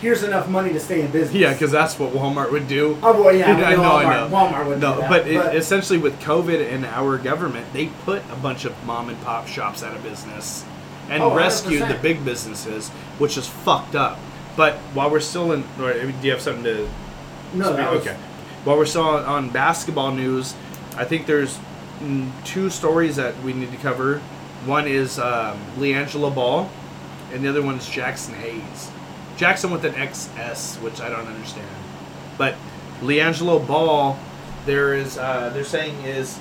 Here's enough money to stay in business." Yeah, because that's what Walmart would do. Oh, well, yeah. I know. Walmart would do that. But essentially with COVID and our government, they put a bunch of mom and pop shops out of business and rescued the big businesses, which is fucked up. But while we're still in, or do you have something to? No. Okay. While we're still on basketball news, I think there's two stories that we need to cover. One is LiAngelo Ball, and the other one is Jaxson Hayes. Jaxson with an XS, which I don't understand. But LiAngelo Ball, there is they're saying is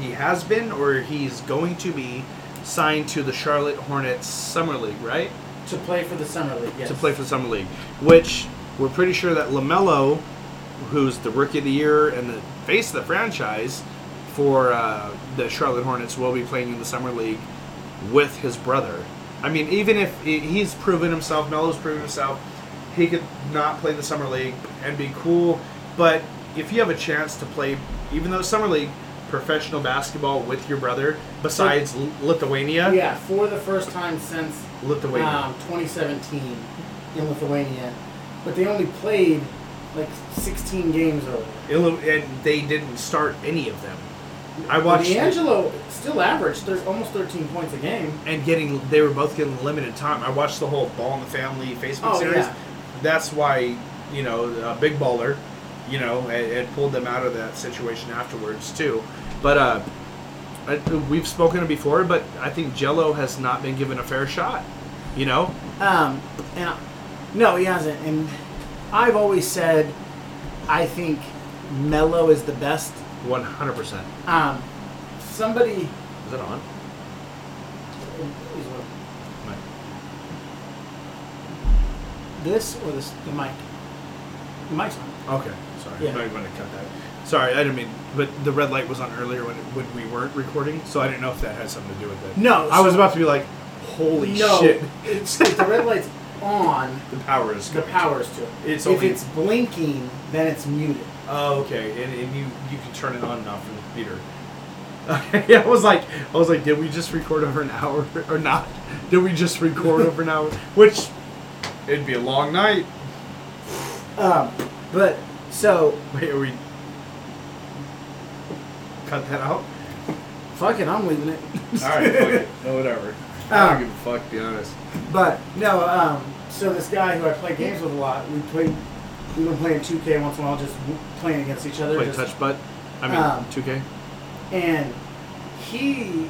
he has been or he's going to be signed to the Charlotte Hornets Summer League, right? To play for the Summer League, yes. To play for the Summer League, which we're pretty sure that LaMelo, who's the Rookie of the Year and the face of the franchise for the Charlotte Hornets, will be playing in the Summer League with his brother. I mean, even if he's proven himself, Melo's proven himself, he could not play the Summer League and be cool. But if you have a chance to play, even though Summer League, professional basketball with your brother, besides Lithuania? Yeah, for the first time since 2017 in Lithuania. But they only played like 16 games over. And they didn't start any of them. I watched. LiAngelo still averaged almost 13 points a game. And they were both getting limited time. I watched the whole Ball in the Family Facebook series. Yeah. That's why, Big Baller, it pulled them out of that situation afterwards too. But we've spoken before, but I think Jello has not been given a fair shot. No, he hasn't. And I've always said, I think Melo is the best. 100%. Somebody. Is it on? Right. This or this? The mic. The mic's on. Okay, sorry. Yeah. I thought you wanted to cut that. Sorry, I didn't mean. But the red light was on earlier when we weren't recording, so I didn't know if that had something to do with it. No, I was about to be like, "Holy shit!" It's like the red light's on. The power is coming. The power's to it. If it's blinking, then it's muted. Oh, okay, and you can turn it on and off from the computer. Okay, I was like, did we just record over an hour or not? Did we just record over an hour? Which it'd be a long night. But so wait, are we cut that out? Fuck it, I'm leaving it. All right, fuck it. No, whatever. I don't give a fuck, to be honest. But no, so this guy who I play games with a lot, We've been playing 2K once in a while, just playing against each other. Play touch butt? 2K? And he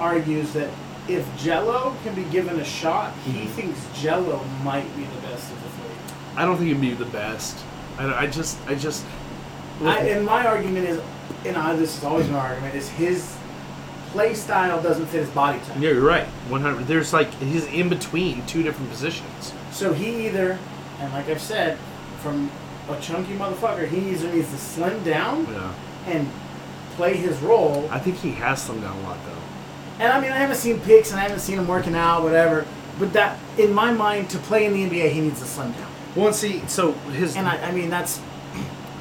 argues that if Jello can be given a shot, he thinks Jello might be the best of the three. I don't think he'd be the best. And my argument is, this is always my argument, is his play style doesn't fit his body type. Yeah, you're right. 100. There's he's in between two different positions. So he either, and like I've said, from a chunky motherfucker, he either needs to slim down and play his role. I think he has slimmed down a lot, though. And, I mean, I haven't seen pics, and I haven't seen him working out, whatever. But that, in my mind, to play in the NBA, he needs to slim down. Well, see, so his... And, I mean, that's...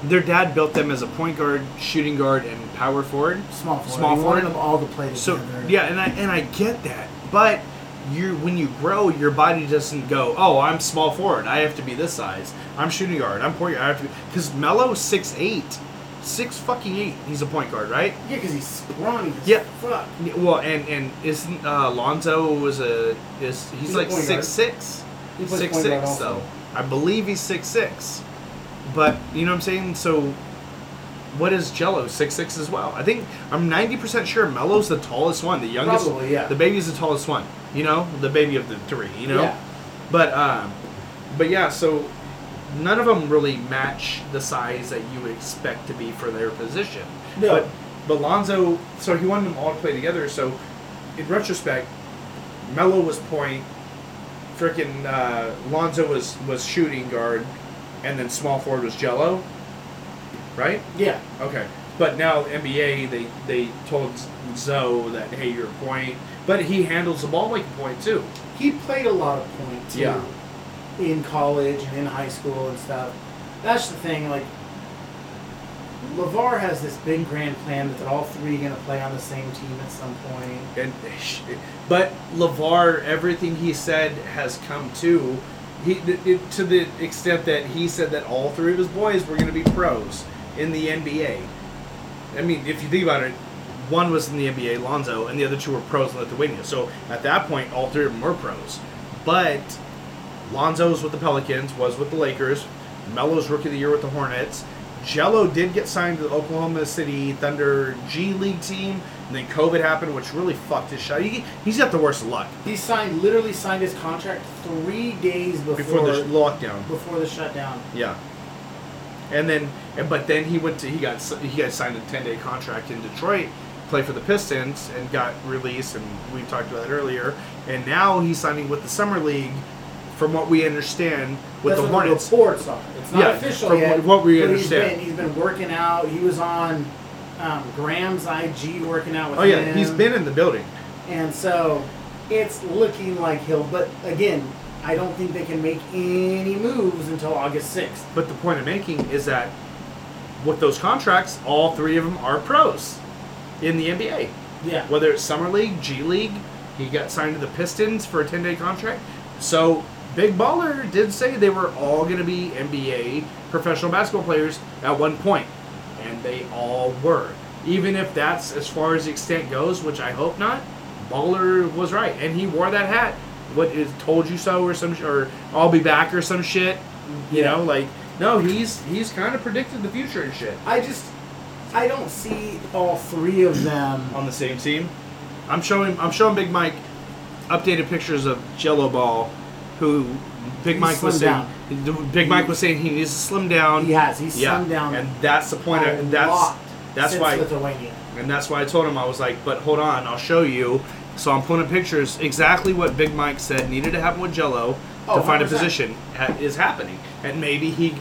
Their dad built them as a point guard, shooting guard, and power forward. Small forward. He wanted them all to play together. So, yeah, and I get that. But when you grow, your body doesn't go, oh, I'm small forward, I have to be this size. I'm shooting guard. I'm point guard. I have to be... Because Melo's 6'8". 6'8". He's a point guard, right? Yeah, because he's scrawny as fuck. Well, and isn't Lonzo he's like 6'6". 6'6", though. I believe he's 6'6". But, you know what I'm saying? So, what is Jello? 6'6" as well. I think, I'm 90% sure Melo's the tallest one. The youngest. Probably, yeah. The baby's the tallest one. The baby of the three, Yeah. But yeah, so... None of them really match the size that you would expect to be for their position. No. But Lonzo, so he wanted them all to play together. So, in retrospect, Melo was point, freaking Lonzo was shooting guard, and then small forward was Jello, right? Yeah. Okay. But now NBA, they told Zoe that, hey, you're a point. But he handles the ball like a point, too. He played a lot of point, too. Yeah. In college and in high school and stuff. That's the thing, Lavar has this big grand plan that they're all three going to play on the same team at some point. But Lavar, everything he said has come to, to the extent that he said that all three of his boys were going to be pros in the NBA. I mean, if you think about it, one was in the NBA, Lonzo, and the other two were pros in Lithuania. So at that point, all three of them were pros. But... Lonzo's with the Pelicans, was with the Lakers. Melo's Rookie of the Year with the Hornets. Jello did get signed to the Oklahoma City Thunder G League team, and then COVID happened, which really fucked his shot. He's got the worst luck. He literally signed his contract 3 days before the lockdown, before the shutdown. Yeah, but then he got signed a 10-day contract in Detroit, played for the Pistons, and got released. And we talked about that earlier. And now he's signing with the Summer League. From what we understand, with the Hornets. That's what the reports are. It's not official yet. From what we understand. He's been working out. He was on Graham's IG working out with him. Oh, yeah. He's been in the building. And so it's looking like he'll... But, again, I don't think they can make any moves until August 6th. But the point I'm making is that with those contracts, all three of them are pros in the NBA. Yeah. Whether it's Summer League, G League, he got signed to the Pistons for a 10-day contract. So... Big Baller did say they were all going to be NBA professional basketball players at one point, and they all were. Even if that's as far as the extent goes, which I hope not, Baller was right, and he wore that hat. What is told you so, or some, or I'll be back, or some shit. You know, like no, he's kind of predicted the future and shit. I don't see all three of them on the same team. I'm showing Big Mike updated pictures of Jello Ball. Who Big Mike was saying he needs to slim down. He has. He's slimmed down. And that's the point. That's why I told him, I was like, but hold on, I'll show you. So I'm pulling up pictures. Exactly what Big Mike said needed to happen with Jello to find 100%. A position is happening. And maybe he,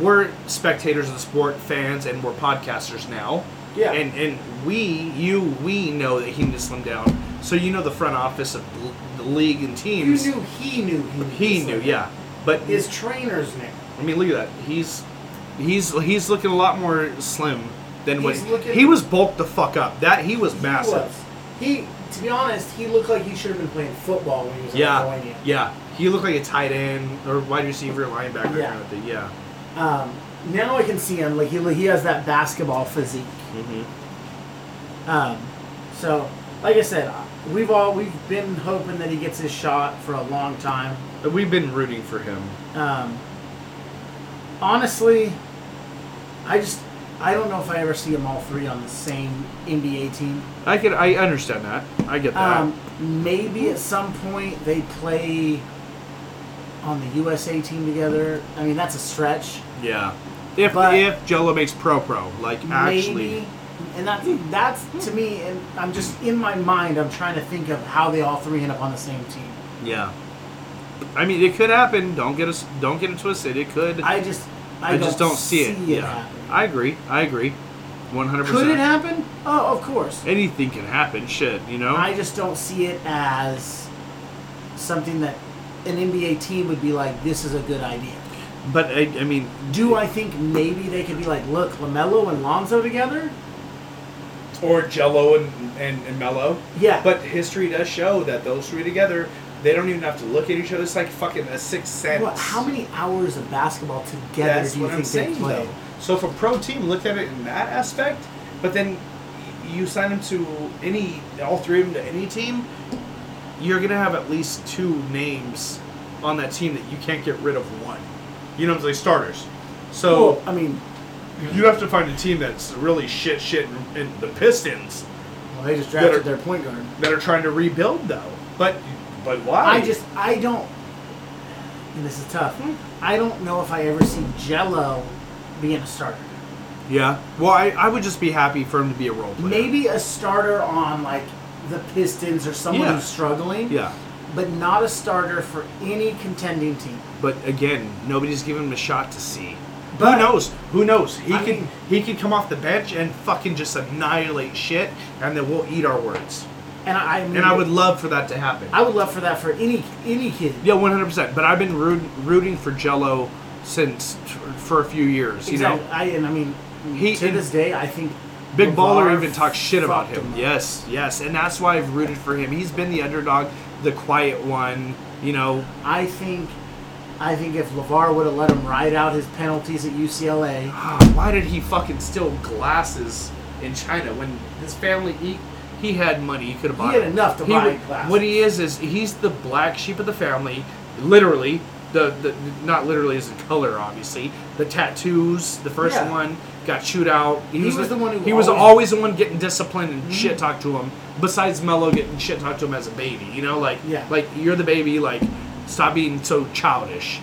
we're spectators of the sport, fans, and we're podcasters now. Yeah. And we know that he needed to slim down. So the front office of the league and teams. You knew he knew. Yeah, but his trainers knew. I mean, look at that. He's looking a lot more slim than when he was bulked the fuck up. That he was massive. To be honest, he looked like he should have been playing football when he was on the line. Yeah, he looked like a tight end or wide receiver, linebacker. Yeah. Now I can see him. Like he has that basketball physique. Mm-hmm. So. Like I said, we've been hoping that he gets his shot for a long time. We've been rooting for him. Honestly, I don't know if I ever see them all three on the same NBA team. I understand that. I get that. Maybe at some point they play on the USA team together. I mean, that's a stretch. Yeah. If Jello makes pro, like actually. And that's to me, and I'm just in my mind, I'm trying to think of how they all three end up on the same team. Yeah, I mean it could happen. Don't get it twisted. It could. I just don't see it. Yeah, happening. I agree. 100%. Could it happen? Oh, of course. Anything can happen. Shit, I just don't see it as something that an NBA team would be like. This is a good idea. But I think maybe they could be like, look, LaMelo and Lonzo together. Or Jello and Melo. Yeah. But history does show that those three together, they don't even have to look at each other. It's like fucking a sixth sense. Well, how many hours of basketball together do you think they play? Though. So if a pro team looked at it in that aspect, but then you sign them to all three of them to any team, you're going to have at least two names on that team that you can't get rid of one. Like starters. So, well, I mean... You have to find a team that's really shit, and the Pistons. Well, they just drafted their point guard. That are trying to rebuild, though. But why? And this is tough. I don't know if I ever see Jello being a starter. Yeah. Well, I would just be happy for him to be a role player. Maybe a starter on, like, the Pistons or someone who's struggling. Yeah. But not a starter for any contending team. But, again, nobody's giving him a shot to see. But Who knows? He can come off the bench and fucking just annihilate shit, and then we'll eat our words. And I would love for that to happen. I would love for that for any kid. Yeah, 100%. But I've been rooting for Jello for a few years. Exactly. To this day, I think Big Baller even talks shit about him. Yes, and that's why I've rooted for him. He's been the underdog, the quiet one. I think if Lavar would have let him ride out his penalties at UCLA... why did he fucking steal glasses in China when his family... He had money. He could have bought it. He had enough to buy glasses. What he is he's the black sheep of the family. literally. The not literally as in color, obviously. The tattoos, the first one got chewed out. He was always the one getting disciplined and shit talked to him. Besides Melo getting shit talked to him as a baby, you know, like you're the baby, like stop being so childish.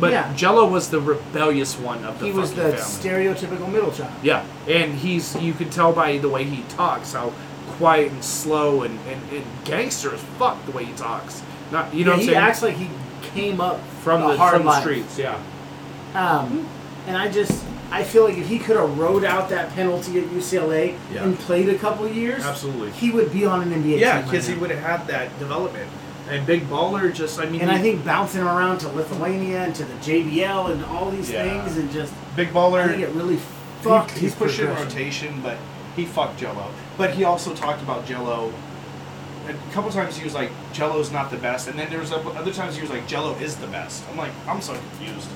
But Jello was the rebellious one of the family. He was the stereotypical middle child. Yeah, and you could tell by the way he talks how quiet and slow and gangster as fuck the way he talks. Not you know what I'm saying? He acts like he came up from the streets, and I feel like if he could have rode out that penalty at UCLA and played a couple years, absolutely, he would be on an NBA team. Yeah, because he would have had that development. And Big Baller I think bouncing him around to Lithuania and to the JBL and all these things and just Big Baller. I think it really fucked. He's pushing rotation, but he fucked Jello. But he also talked about Jello. A couple times he was like, Jello's not the best. And then there was other times he was like, Jello is the best. I'm like, I'm so confused.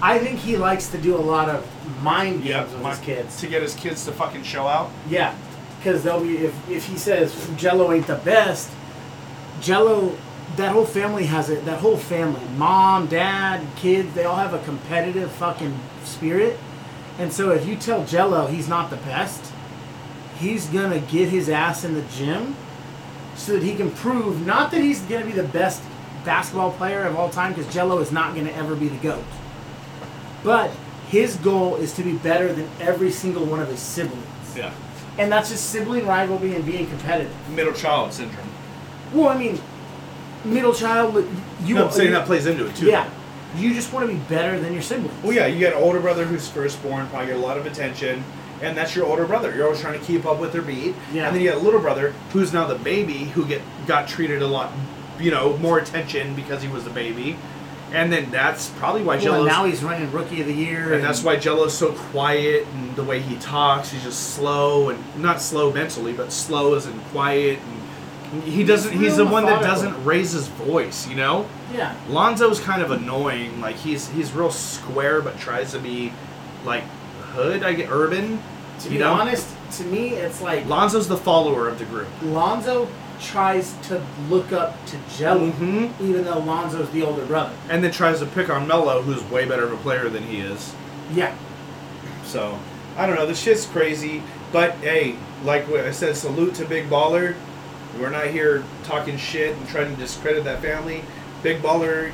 I think he likes to do a lot of mind games with his kids. To get his kids to fucking show out? Yeah. Because they'll be, if he says, Jello ain't the best, Jello, that whole family has it. That whole family, mom, dad, kids, they all have a competitive fucking spirit. And so if you tell Jello he's not the best, he's going to get his ass in the gym so that he can prove, not that he's going to be the best basketball player of all time, because Jello is not going to ever be the GOAT. But his goal is to be better than every single one of his siblings. Yeah. And that's just sibling rivalry and being competitive. Middle child syndrome. Well, I mean, middle child... I'm saying that plays into it, too. Yeah. You just want to be better than your siblings. Well, yeah, you got an older brother who's firstborn, probably get a lot of attention. And that's your older brother. You're always trying to keep up with their beat. Yeah. And then you got a little brother who's now the baby who got treated a lot, more attention because he was the baby. And then that's probably why Jello's... Well, now he's running Rookie of the Year. And that's why Jello's so quiet and the way he talks. He's just slow and... Not slow mentally, but slow as in quiet. And he's the one that doesn't raise his voice, you know? Yeah. Lonzo's kind of annoying. Like, he's real square but tries to be, like... Hood, I get urban. To be honest, to me, it's like Lonzo's the follower of the group. Lonzo tries to look up to Jello, even though Lonzo's the older brother, and then tries to pick on Melo, who's way better of a player than he is. Yeah. So I don't know. This shit's crazy, but hey, like I said, salute to Big Baller. We're not here talking shit and trying to discredit that family. Big Baller,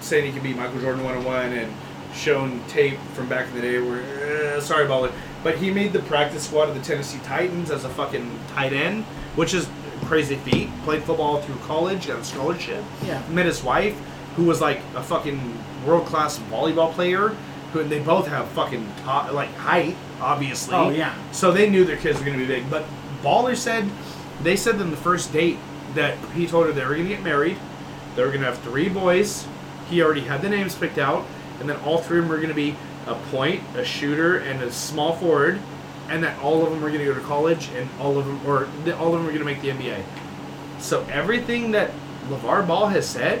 saying he can beat Michael Jordan 1-on-1 and shown tape from back in the day where, sorry about it, but he made the practice squad of the Tennessee Titans as a fucking tight end, which is a crazy feat. Played football through college, got a scholarship. Yeah. Met his wife, who was like a fucking world-class volleyball player, and they both have fucking top, like height, obviously. Oh, yeah. So they knew their kids were going to be big, but Baller said, they said on the first date that he told her they were going to get married, they were going to have 3 boys, he already had the names picked out, and then all 3 of them were going to be a point, a shooter, and a small forward, and that all of them were going to go to college, and all of them were going to make the NBA. So everything that Lavar Ball has said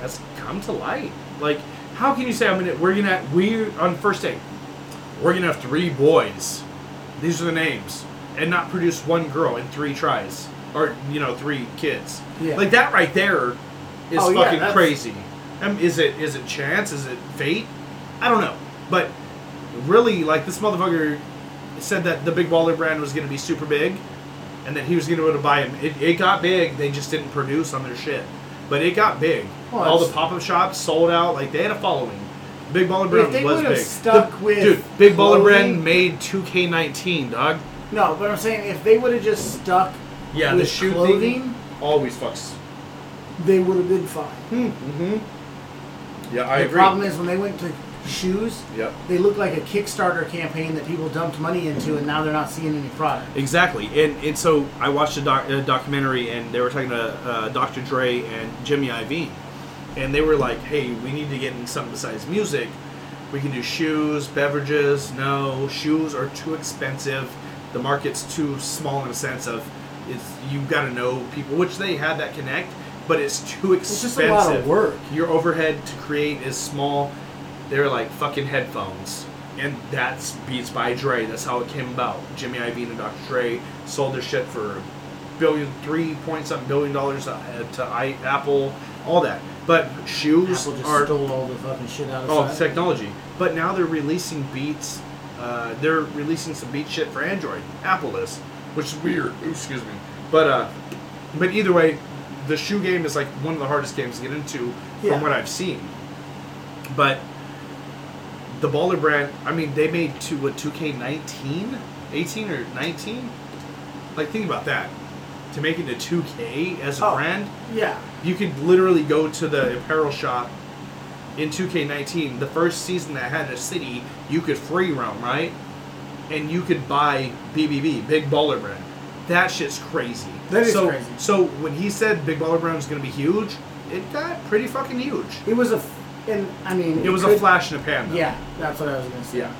has come to light. Like, how can you say on first date we're going to have 3 boys? These are the names, and not produce 1 girl in 3 tries, or 3 kids. Yeah. Like that right there is fucking crazy. Is it chance? Is it fate? I don't know. But really, like, this motherfucker said that the Big Baller brand was going to be super big and that he was going to be able to buy them. It got big. They just didn't produce on their shit. But it got big. Well, all the pop-up shops sold out. Like, they had a following. Big Baller brand was big. Big Baller brand made 2K19, dog. No, but I'm saying if they would have just stuck with the shoe clothing, always fucks. They would have been fine. Yeah, I agree. The problem is when they went to shoes, they looked like a Kickstarter campaign that people dumped money into, and now they're not seeing any product. Exactly. And so I watched a documentary, and they were talking to Dr. Dre and Jimmy Iovine. And they were like, hey, we need to get into something besides music. We can do shoes, beverages. No, shoes are too expensive. The market's too small in a sense of you've got to know people, which they had that connect. But it's too expensive. It's just a lot of work. Your overhead to create is small. They're like fucking headphones. And that's Beats by Dre. That's how it came about. Jimmy Iovine and Dr. Dre sold their shit for $3.7 billion to Apple, all that. But shoes Apple just are stole all the fucking shit out of technology. But now they're releasing Beats. They're releasing some Beats shit for Android. Apple is, which is weird. Ooh, excuse me. But either way, the shoe game is like one of the hardest games to get into from what I've seen. But the Baller Brand, I mean, they made 2K19, 18 or 19. Like, think about that. To make it to 2K as a brand, yeah, you could literally go to the apparel shop in 2K19. The first season that had a city, you could free roam, right? And you could buy BBB, Big Baller Brand. That shit's crazy. That is crazy. So when he said Big Baller Brand was going to be huge, it got pretty fucking huge. It was a flash in a pan. Though. Yeah, that's what I was going to say. Yeah,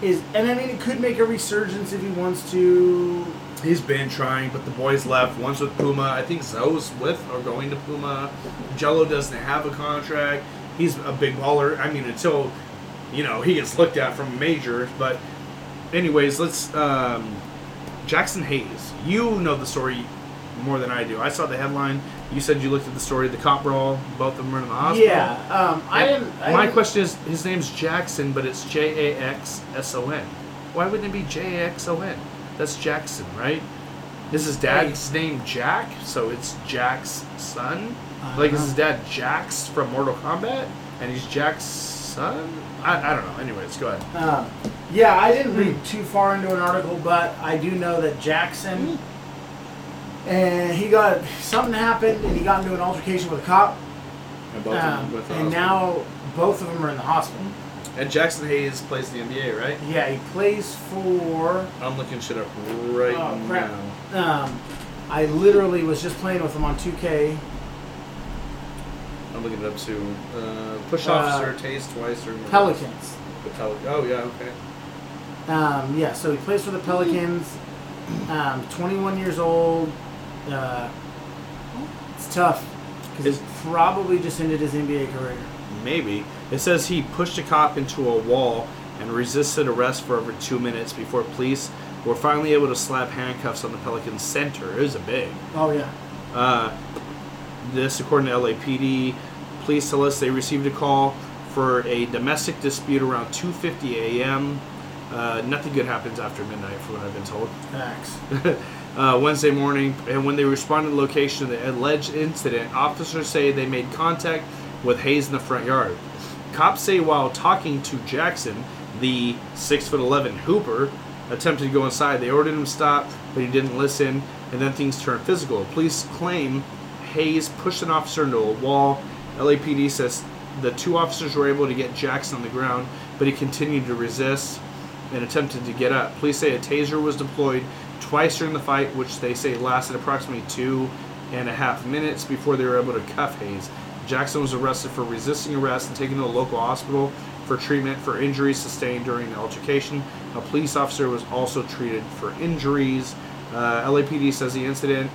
it could make a resurgence if he wants to. He's been trying, but the boys left. One's with Puma. I think Zoe's with or going to Puma. Jello doesn't have a contract. He's a big baller. I mean, until, he gets looked at from a major. But anyways, let's... Jaxson Hayes. You know the story more than I do. I saw the headline. You said you looked at the story. The cop brawl. Both of them were in the hospital. Yeah. My question is, his name's Jaxson, but it's Jaxson. Why wouldn't it be Jaxson? That's Jackson, right? Is his dad's name Jack? So it's Jack's son? Is his dad Jax from Mortal Kombat? And he's Jack's son? I don't know. Anyways, go ahead. I didn't read too far into an article, but I do know that Jaxson, and something happened, and he got into an altercation with a cop. And now both of them are in the hospital. And Jaxson Hayes plays the NBA, right? Yeah, he plays for... I'm looking shit up right now. I literally was just playing with him on 2K. I'm looking it up too. Push officer, Taze twice, or... Pelicans. The Pelicans. Oh, yeah, okay. So he plays for the Pelicans. 21 years old. It's tough. Because he's probably just ended his NBA career. Maybe. It says he pushed a cop into a wall and resisted arrest for over 2 minutes before police were finally able to slap handcuffs on the Pelican Center. It was a big. Oh, yeah. This, according to LAPD, police tell us they received a call for a domestic dispute around 2:50 a.m. Nothing good happens after midnight, from what I've been told. Facts. Wednesday morning, and when they responded to the location of the alleged incident, officers say they made contact with Hayes in the front yard. Cops say while talking to Jackson, the 6'11" hooper attempted to go inside. They ordered him to stop, but he didn't listen, and then things turned physical. Police claim Hayes pushed an officer into a wall. LAPD says the two officers were able to get Jackson on the ground, but he continued to resist and attempted to get up. Police say a taser was deployed twice during the fight, which they say lasted approximately 2.5 minutes before they were able to cuff Hayes. Jackson was arrested for resisting arrest and taken to a local hospital for treatment for injuries sustained during the altercation. A police officer was also treated for injuries. LAPD says the incident,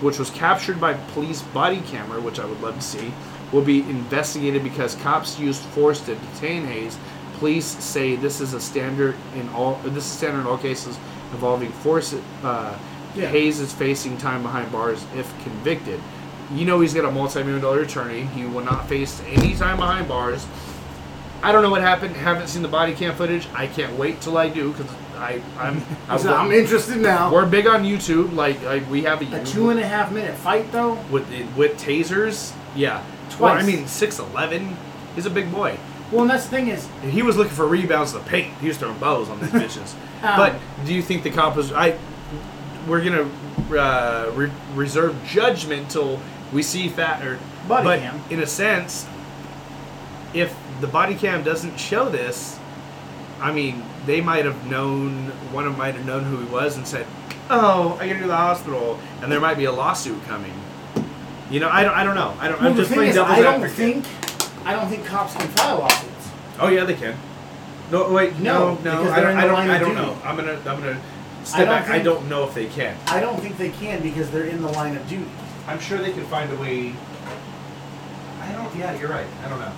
which was captured by police body camera, which I would love to see, will be investigated because cops used force to detain Hayes. Police say this is standard in all cases involving force. Hayes is facing time behind bars if convicted. You know he's got a multi-million-dollar attorney. He will not face any time behind bars. I don't know what happened. Haven't seen the body cam footage. I can't wait till I do because I'm interested now. We're big on YouTube. We have a 2.5 minute fight though with tasers. Yeah, twice. Well, 6'11". He's a big boy. Well, and that's the thing is he was looking for rebounds in the paint. He was throwing bows on these bitches. But do you think the cop was? We're gonna reserve judgment till. We see body cam. In a sense, if the body cam doesn't show this, they might have known who he was and said, "Oh, I gotta go to the hospital," and there might be a lawsuit coming. I don't know. I don't. Well, I'm just playing devil's advocate. I don't think cops can file lawsuits. Oh yeah, they can. No, wait, no. I don't know. I'm gonna step back. I don't know if they can. I don't think they can because they're in the line of duty. I'm sure they could find a way. You're right. I don't know.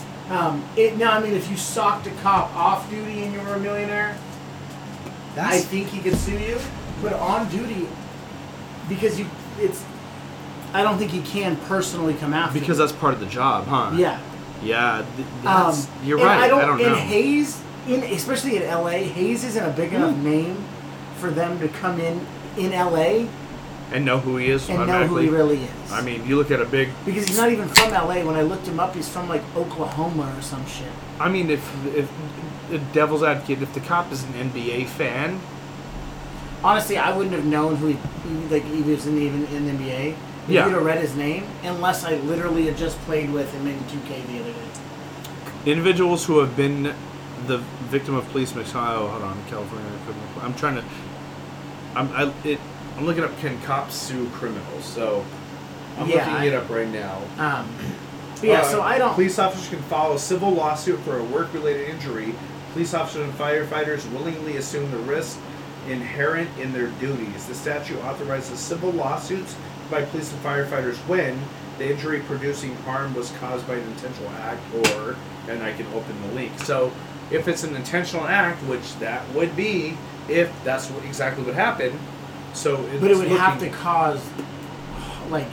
If you socked a cop off duty and you were a millionaire, I think he could sue you. But on duty, because you, it's I don't think he can personally come after because him. That's part of the job, huh? Yeah. Yeah, you're right. I don't know. Especially in L.A., Hayes isn't a big enough name for them to come in L.A. and know who he is. And know who he really is. I mean, you look at a big... Because he's not even from L.A. When I looked him up, he's from, like, Oklahoma or some shit. I mean, if the devil's advocate, if the cop is an NBA fan... Honestly, I wouldn't have known who he was in the NBA. Yeah. You'd have read his name, unless I literally had just played with him in 2K the other day. Individuals who have been the victim of police misconduct. Oh, hold on, California. I'm trying to. I'm looking up. Can cops sue criminals? So I'm looking it up right now. So I don't. Police officers can file a civil lawsuit for a work-related injury. Police officers and firefighters willingly assume the risk inherent in their duties. The statute authorizes civil lawsuits by police and firefighters when the injury producing harm was caused by an intentional act or, and I can open the link. So if it's an intentional act, which that would be, if that's exactly what happened, but it would have to cause, like,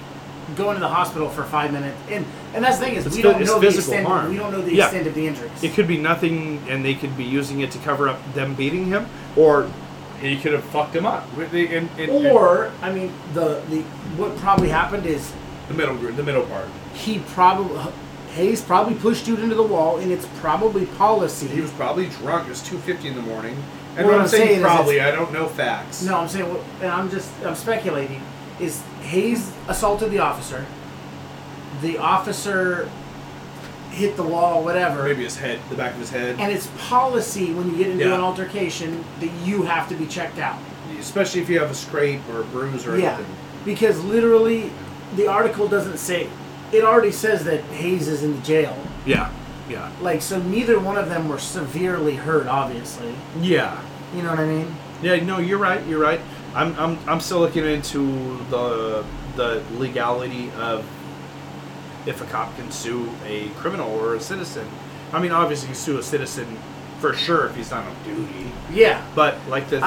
going to the hospital for 5 minutes, and that's the thing is we don't know the extent of the injuries. It could be nothing, and they could be using it to cover up them beating him, or he could have fucked him up. What probably happened is the middle part. Hayes probably pushed dude into the wall, and it's probably policy. He was probably drunk. It was 2:50 in the morning. And what I'm saying probably, I don't know facts. No, I'm saying, and I'm speculating. Is Hayes assaulted the officer? The officer hit the wall, whatever. Maybe his head, the back of his head. And it's policy when you get into an altercation that you have to be checked out. Especially if you have a scrape or a bruise or anything. Because literally the article doesn't say, it already says that Hayes is in jail. Yeah, yeah. Like, so neither one of them were severely hurt, obviously. Yeah. You know what I mean? Yeah, no, you're right. I'm still looking into the legality of if a cop can sue a criminal or a citizen. I mean, obviously you can sue a citizen for sure if he's not on duty. Yeah. But, like, the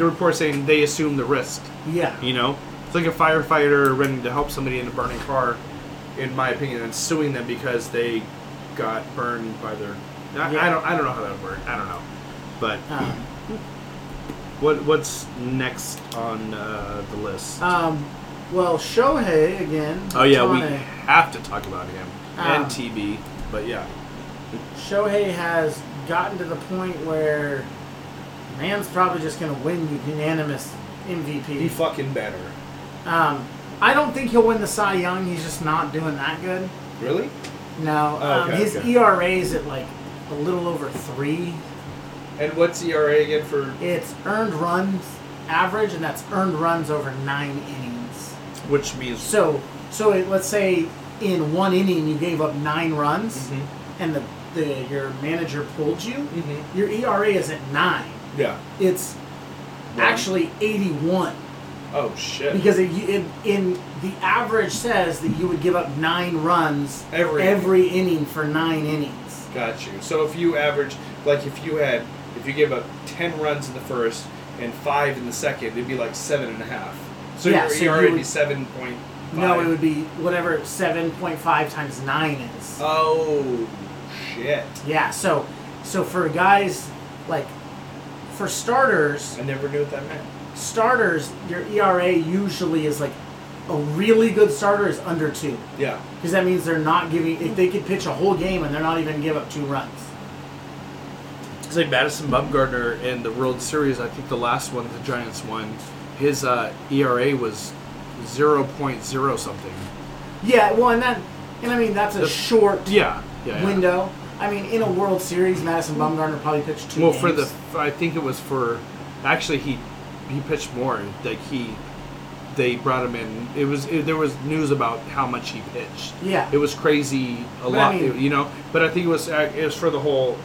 report saying they assume the risk. Yeah. You know? It's like a firefighter running to help somebody in a burning car, in my opinion, and suing them because they got burned by their... I don't know how that would work. I don't know. But... What's next on the list? Well, Shohei, again. Oh, yeah, we have to talk about him. And TB, but yeah. Shohei has gotten to the point where man's probably just going to win the unanimous MVP. He fucking better. I don't think he'll win the Cy Young. He's just not doing that good. Really? No. His ERA's at, like, a little over 3. And what's ERA again for... It's earned runs average, and that's earned runs over 9 innings. Which means... So let's say in one inning you gave up 9 runs, and your manager pulled you, your ERA is at 9. Yeah. It's actually 81. Oh, shit. Because in the average says that you would give up 9 runs every inning for 9 innings. Got you. So if you average... Like if you gave up 10 runs in the first and 5 in the second, it'd be like 7.5. So your ERA would be 7.5. No, it would be whatever 7.5 times 9 is. Oh, shit. Yeah, so for guys, like, for starters... I never knew what that meant. Starters, your ERA usually is, like, a really good starter is under 2. Yeah. Because that means they're not giving... If they could pitch a whole game and they're not even give up 2 runs. It's like Madison Bumgarner in the World Series, I think the last one the Giants won... His ERA was 0.0 something. Yeah, well, that's a short window. I mean, in a World Series, Madison Bumgarner probably pitched 2 games. Well, I think it was for... Actually, he pitched more. Like, they brought him in. There was news about how much he pitched. Yeah. It was crazy lot, you know? But I think it was for the whole...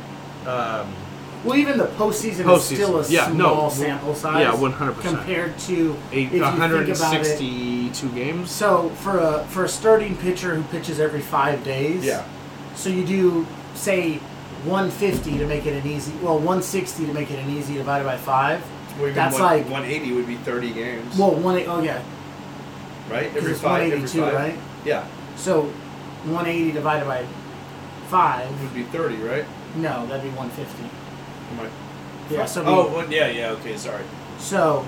Well, even the postseason is still a small sample size. Yeah, 100%. Compared to 162 games. So for a starting pitcher who pitches every 5 days, so you do say 150 to make it an easy. Well, 160 to make it an easy divided by 5. Well, that's like 180 would be 30 games. Well, 180. Oh yeah. right? Every it's five, 182, every five. Right? Yeah. So 180 divided by 5 would be 30, right? No, that'd be 150. Yeah. So okay, sorry. So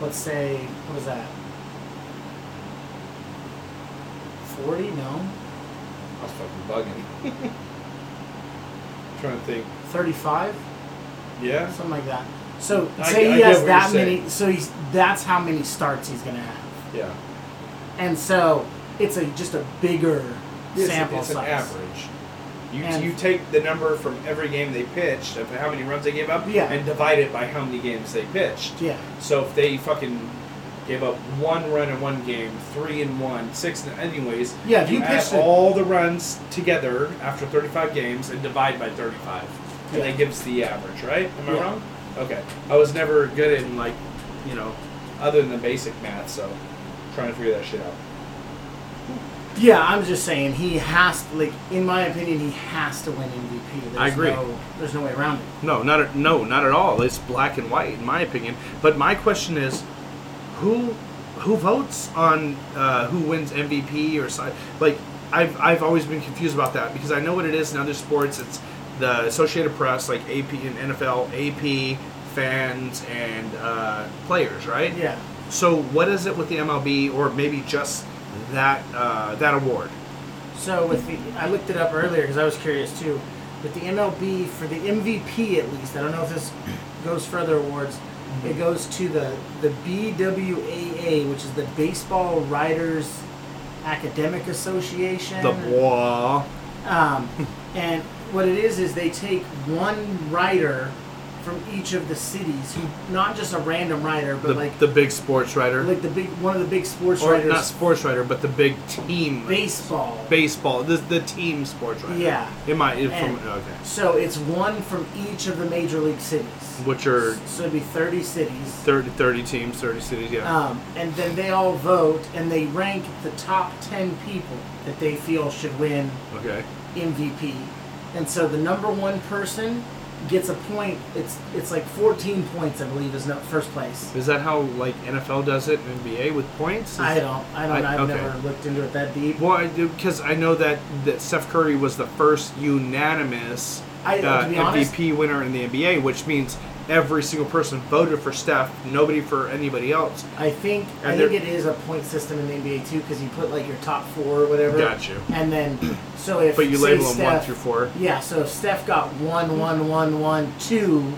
let's say, what was that? 40? No. I was fucking bugging. I'm trying to think. 35? Yeah. Something like that. So say he has that many. So that's how many starts he's gonna have. Yeah. And so it's just a bigger sample size. It's an average. You take the number from every game they pitched of how many runs they gave up and divide it by how many games they pitched. Yeah. So if they fucking gave up 1 run in one game, 3 in one, 6 in anyways. Yeah, if you add all the runs together after 35 games and divide by 35. And that gives the average, right? Am I wrong? Okay. I was never good in, like, you know, other than the basic math, so I'm trying to figure that shit out. Yeah, I'm just saying he has to, like, in my opinion, he has to win MVP. I agree. There's no way around it. No, not at all. It's black and white, in my opinion. But my question is, who votes on who wins MVP or like? I've always been confused about that because I know what it is in other sports. It's the Associated Press, like AP and NFL, AP fans and players, right? Yeah. So what is it with the MLB or maybe just that award? So I looked it up earlier because I was curious too. With the MLB, for the MVP at least, I don't know if this goes further awards. It goes to the BWAA, which is the Baseball Writers Academic Association. The BWAA. And what it is they take one writer from each of the cities, who not just a random writer, but like the big sports writer, like one of the big sports writers. Not sports writer, but the big team. Baseball. The team sports writer. Yeah. So it's one from each of the major league cities. Which are so it'd be 30 cities. 30 teams, 30 cities. Yeah. And then they all vote and they rank the top 10 people that they feel should win. Okay. MVP, and so the number one person gets a point. It's like 14 points, I believe, is not first place. Is that how like NFL does it, NBA with points? I've never looked into it that deep. Well, because I know that Steph Curry was the first unanimous MVP winner in the NBA, which means every single person voted for Steph, nobody for anybody else. I think it is a point system in the NBA too, because you put like your top 4 or whatever. Got you. And then so if but you label them Steph, 1 through 4. Yeah. So if Steph got 1, 1, 1, 1, 2,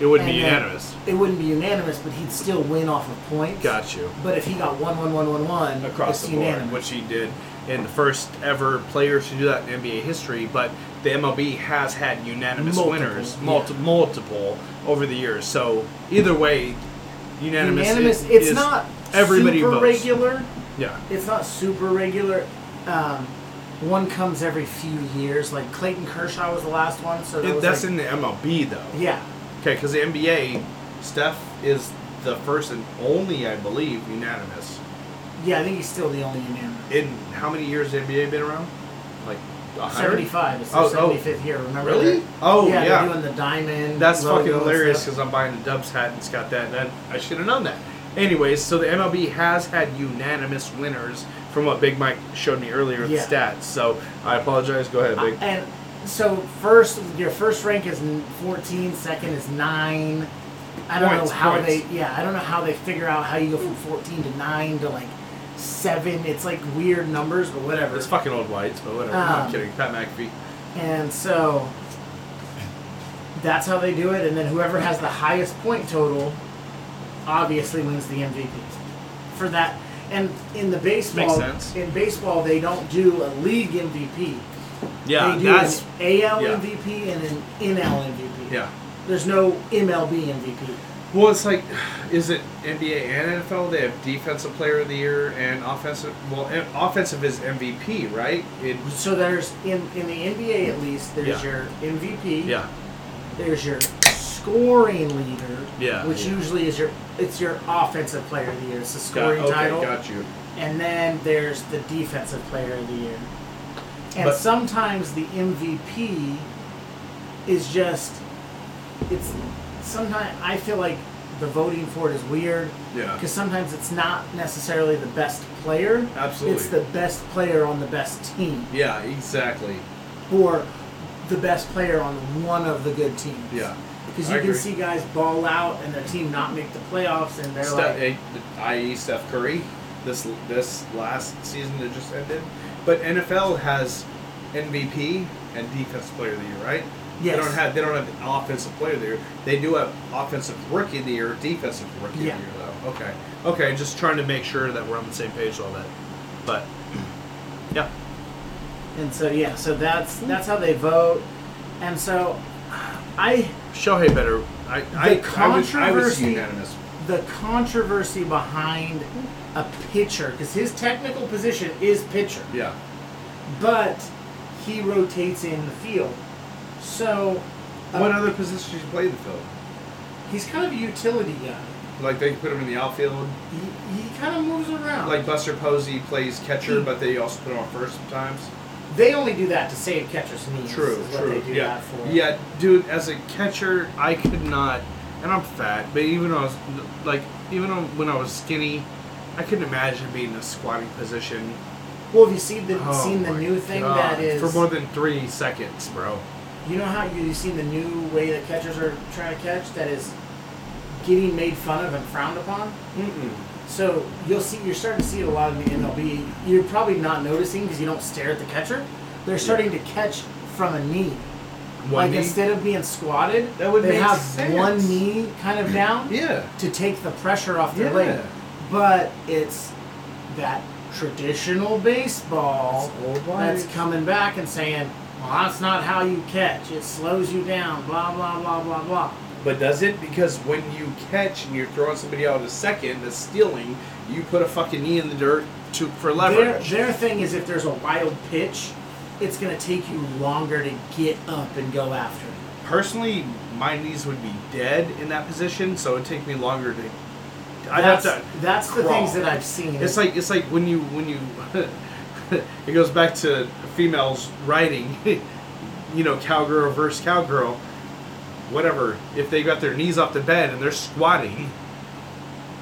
it wouldn't be unanimous. It wouldn't be unanimous, but he'd still win off of points. Got you. But if he got 1, 1, 1, 1, 1 across the board, unanimous. Which he did, and the first ever player to do that in NBA history, but. The MLB has had unanimous winners, multiple over the years. So either way, unanimous is not everybody super votes. Regular. Yeah, it's not super regular. One comes every few years. Like Clayton Kershaw was the last one. So that's in the MLB though. Yeah. Okay, because the NBA, Steph is the first and only, I believe, unanimous. Yeah, I think he's still the only unanimous. In how many years has the NBA been around? Like. 75. It's their 75th year. Remember? Really? Oh, yeah. They're doing the diamond. That's fucking hilarious because I'm buying a Dubs hat and it's got that. And I should have known that. Anyways, so the MLB has had unanimous winners from what Big Mike showed me earlier in the stats. So I apologize. Go ahead, Big. And so your first rank is 14. Second is 9. I don't know how they figure out how you go from 14 to 9 to like. 7, it's like weird numbers, but whatever. It's fucking old whites, but whatever. No, I'm kidding. Pat McAfee. And so that's how they do it, and then whoever has the highest point total obviously wins the MVP for that. And in the baseball, makes sense. In baseball, they don't do a league MVP. Yeah, they do an AL MVP and an NL MVP. Yeah, there's no MLB MVP. Well, it's like, is it NBA and NFL? They have Defensive Player of the Year and Offensive. Well, offensive is MVP, right? So there's, in the NBA at least, there's your MVP. Yeah. There's your scoring leader. Yeah. Which usually is your Offensive Player of the Year. It's a scoring title. Got you. And then there's the Defensive Player of the Year. And sometimes the MVP is just, it's... Sometimes I feel like the voting for it is weird. Yeah. Because sometimes it's not necessarily the best player. Absolutely. It's the best player on the best team. Yeah, exactly. Or the best player on one of the good teams. Yeah. Because you can see guys ball out and their team not make the playoffs, and they're i.e. Steph Curry, this last season that just ended. But NFL has MVP and Defensive Player of the Year, right? Yes. They don't have Offensive Player of the Year. They do have Offensive Rookie of the Year, Defensive Rookie of the Year, though. Okay. Okay, just trying to make sure that we're on the same page with all that. But, yeah. And so, yeah, so that's how they vote. And so, Shohei better. I was unanimous. The controversy behind a pitcher, because his technical position is pitcher. Yeah. But he rotates in the field. So, what other position does he play in the field? He's kind of a utility guy. Like they put him in the outfield. He kind of moves around. Like Buster Posey plays catcher, but they also put him on first sometimes. They only do that to save catcher's knees. True. That for. Yeah, dude. As a catcher, I could not, and I'm fat, but even when I was skinny, I couldn't imagine being in a squatting position. Well, have you seen the new thing that is for more than 3 seconds, bro? You know how you've seen the new way that catchers are trying to catch that is getting made fun of and frowned upon? Mm-mm. So you're starting to see it a lot in the MLB. You're probably not noticing because you don't stare at the catcher. They're starting to catch from a knee. One knee? Instead of being squatted, they have one knee kind of down to take the pressure off their leg. But it's that traditional baseball that's coming back and saying, well, that's not how you catch. It slows you down, blah, blah, blah, blah, blah. But does it? Because when you catch and you're throwing somebody out a second that's stealing, you put a fucking knee in the dirt for leverage. Their thing is if there's a wild pitch, it's going to take you longer to get up and go after it. Personally, my knees would be dead in that position, so it would take me longer to... That's the things that I've seen. It's like when you it goes back to females riding, you know, cowgirl versus cowgirl, whatever. If they got their knees off the bed and they're squatting,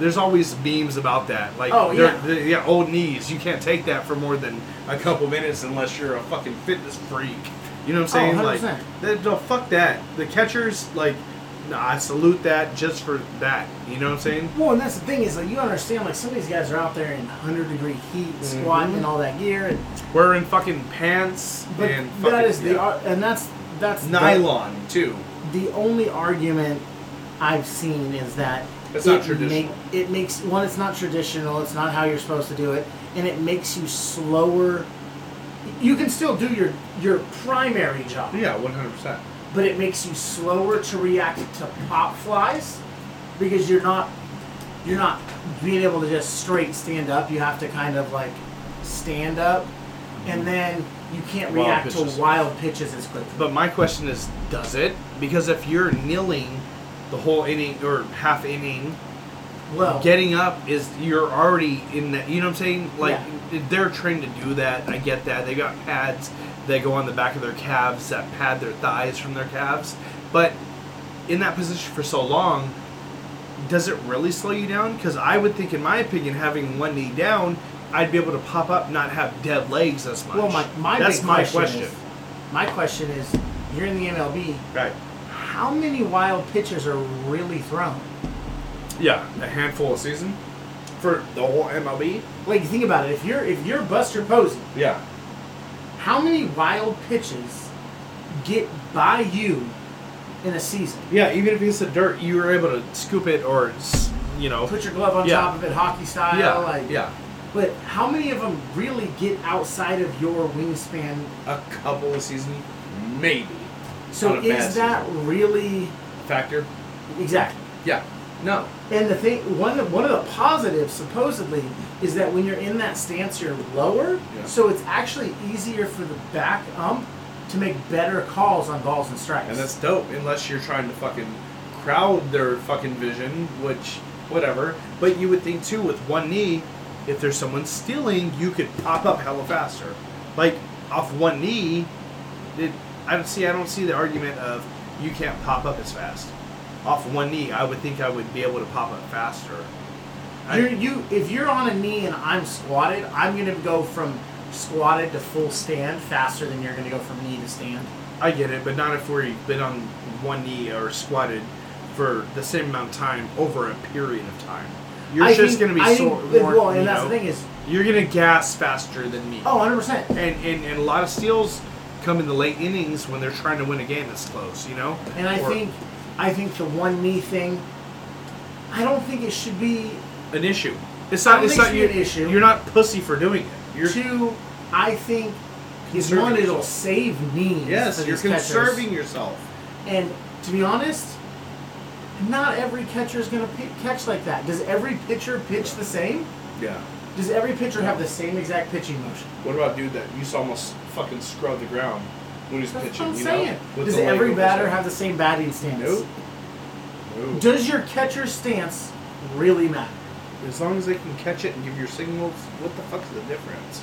there's always memes about that. Like, they're old knees. You can't take that for more than a couple minutes unless you're a fucking fitness freak. You know what I'm saying? 100%. Like, no, fuck that. The catchers, like, nah, I salute that just for that. You know what I'm saying? Well, and that's the thing is, like, you understand, like, some of these guys are out there in 100-degree heat, squatting and all that gear, and wearing fucking pants and fucking. That is that's nylon too. The only argument I've seen is that it's not traditional. It's not traditional. It's not how you're supposed to do it, and it makes you slower. You can still do your primary job. Yeah, 100%. But it makes you slower to react to pop flies because you're not being able to just straight stand up. You have to kind of like stand up, and then you can't react to wild pitches as quickly. But my question is, does it? Because if you're kneeling the whole inning or half inning, getting up is you're already in that. You know what I'm saying? Like they're trained to do that. I get that. They got pads. They go on the back of their calves that pad their thighs from their calves. But in that position for so long, does it really slow you down? Because I would think, in my opinion, having one knee down, I'd be able to pop up, not have dead legs as much. Well, my question is, you're in the MLB. Right. How many wild pitches are really thrown? Yeah, a handful a season for the whole MLB. Like, think about it. If you're Buster Posey. Yeah. How many wild pitches get by you in a season? Yeah, even if it's the dirt, you were able to scoop it or, you know. Put your glove on top of it, hockey style. Yeah, But how many of them really get outside of your wingspan? A couple a season, maybe. So is that really... factor? Exactly. Yeah. No. And the thing, one of the positives, supposedly, is that when you're in that stance, you're lower, so it's actually easier for the back ump to make better calls on balls and strikes. And that's dope, unless you're trying to fucking crowd their fucking vision, which, whatever. But you would think, too, with one knee, if there's someone stealing, you could pop up hella faster. Like, off one knee, I don't see the argument of you can't pop up as fast. off one knee, I would think I would be able to pop up faster. If you're on a knee and I'm squatted, I'm going to go from squatted to full stand faster than you're going to go from knee to stand. I get it, but not if we've been on one knee or squatted for the same amount of time over a period of time. You're just going to be sore. Well, and that's the thing is, you're going to gas faster than me. Oh, 100%. And a lot of steals come in the late innings when they're trying to win a game that's close, you know? And I think the one knee thing, I don't think it should be an issue. It's not an issue. You're not pussy for doing it. Two, I think it'll save knees. Yes, you're conserving yourself. And to be honest, not every catcher is going to catch like that. Does every pitcher pitch the same? Yeah. Does every pitcher have the same exact pitching motion? What about dude that used to almost fucking scrub the ground when he's pitching? That's what I'm saying. Does every batter have the same batting stance? Nope. Does your catcher's stance really matter? As long as they can catch it and give your signals, what the fuck's the difference?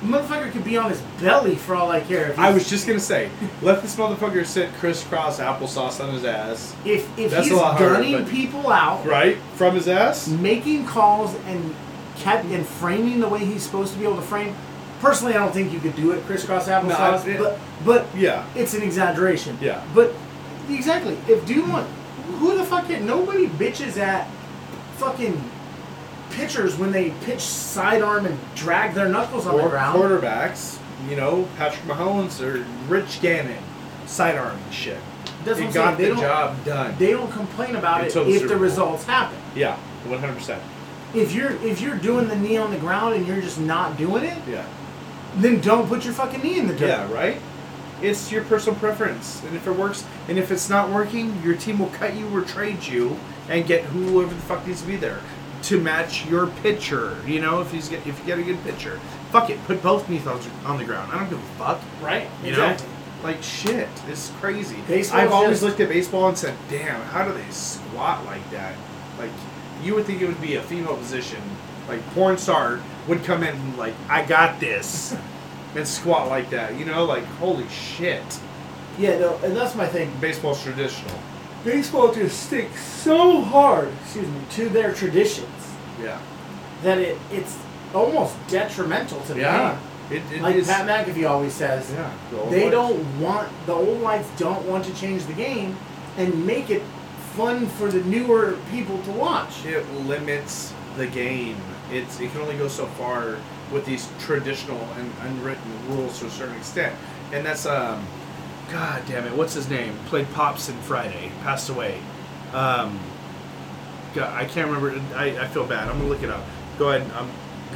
Motherfucker could be on his belly for all I care. I was just going to say, let this motherfucker sit crisscross applesauce on his ass. If he's gunning people out. Right? From his ass? Making calls and kept and framing the way he's supposed to be able to frame. Personally, I don't think you could do it crisscross applesauce, but yeah, it's an exaggeration. Yeah. But exactly, if dude want, who the fuck can, nobody bitches at fucking pitchers when they pitch sidearm and drag their knuckles on the ground. Or quarterbacks, you know, Patrick Mahomes or Rich Gannon, sidearm and shit. They got the job done. They don't complain about it if the results happen. Yeah, 100%. If you're doing the knee on the ground and you're just not doing it, yeah, then don't put your fucking knee in the dirt. Yeah, right? It's your personal preference. And if it works, and if it's not working, your team will cut you or trade you and get whoever the fuck needs to be there to match your pitcher. You know, if you get a good pitcher. Fuck it, put both knees on the ground. I don't give a fuck. Right? You know? Like, shit, it's crazy. I've always looked at baseball and said, damn, how do they squat like that? Like, you would think it would be a female position. Like, porn star would come in and like, I got this. And squat like that. You know, like, holy shit. Yeah, no, and that's my thing. Baseball's traditional. Baseball just sticks so hard, to their traditions. Yeah. That it's almost detrimental to the game. It like is. Pat McAfee always says, the old lights don't want to change the game and make it fun for the newer people to watch. It limits the game. It can only go so far with these traditional and unwritten rules to a certain extent. And that's God damn it! What's his name? Played Pops in Friday. Passed away. God, I can't remember. I feel bad. I'm gonna look it up. Go ahead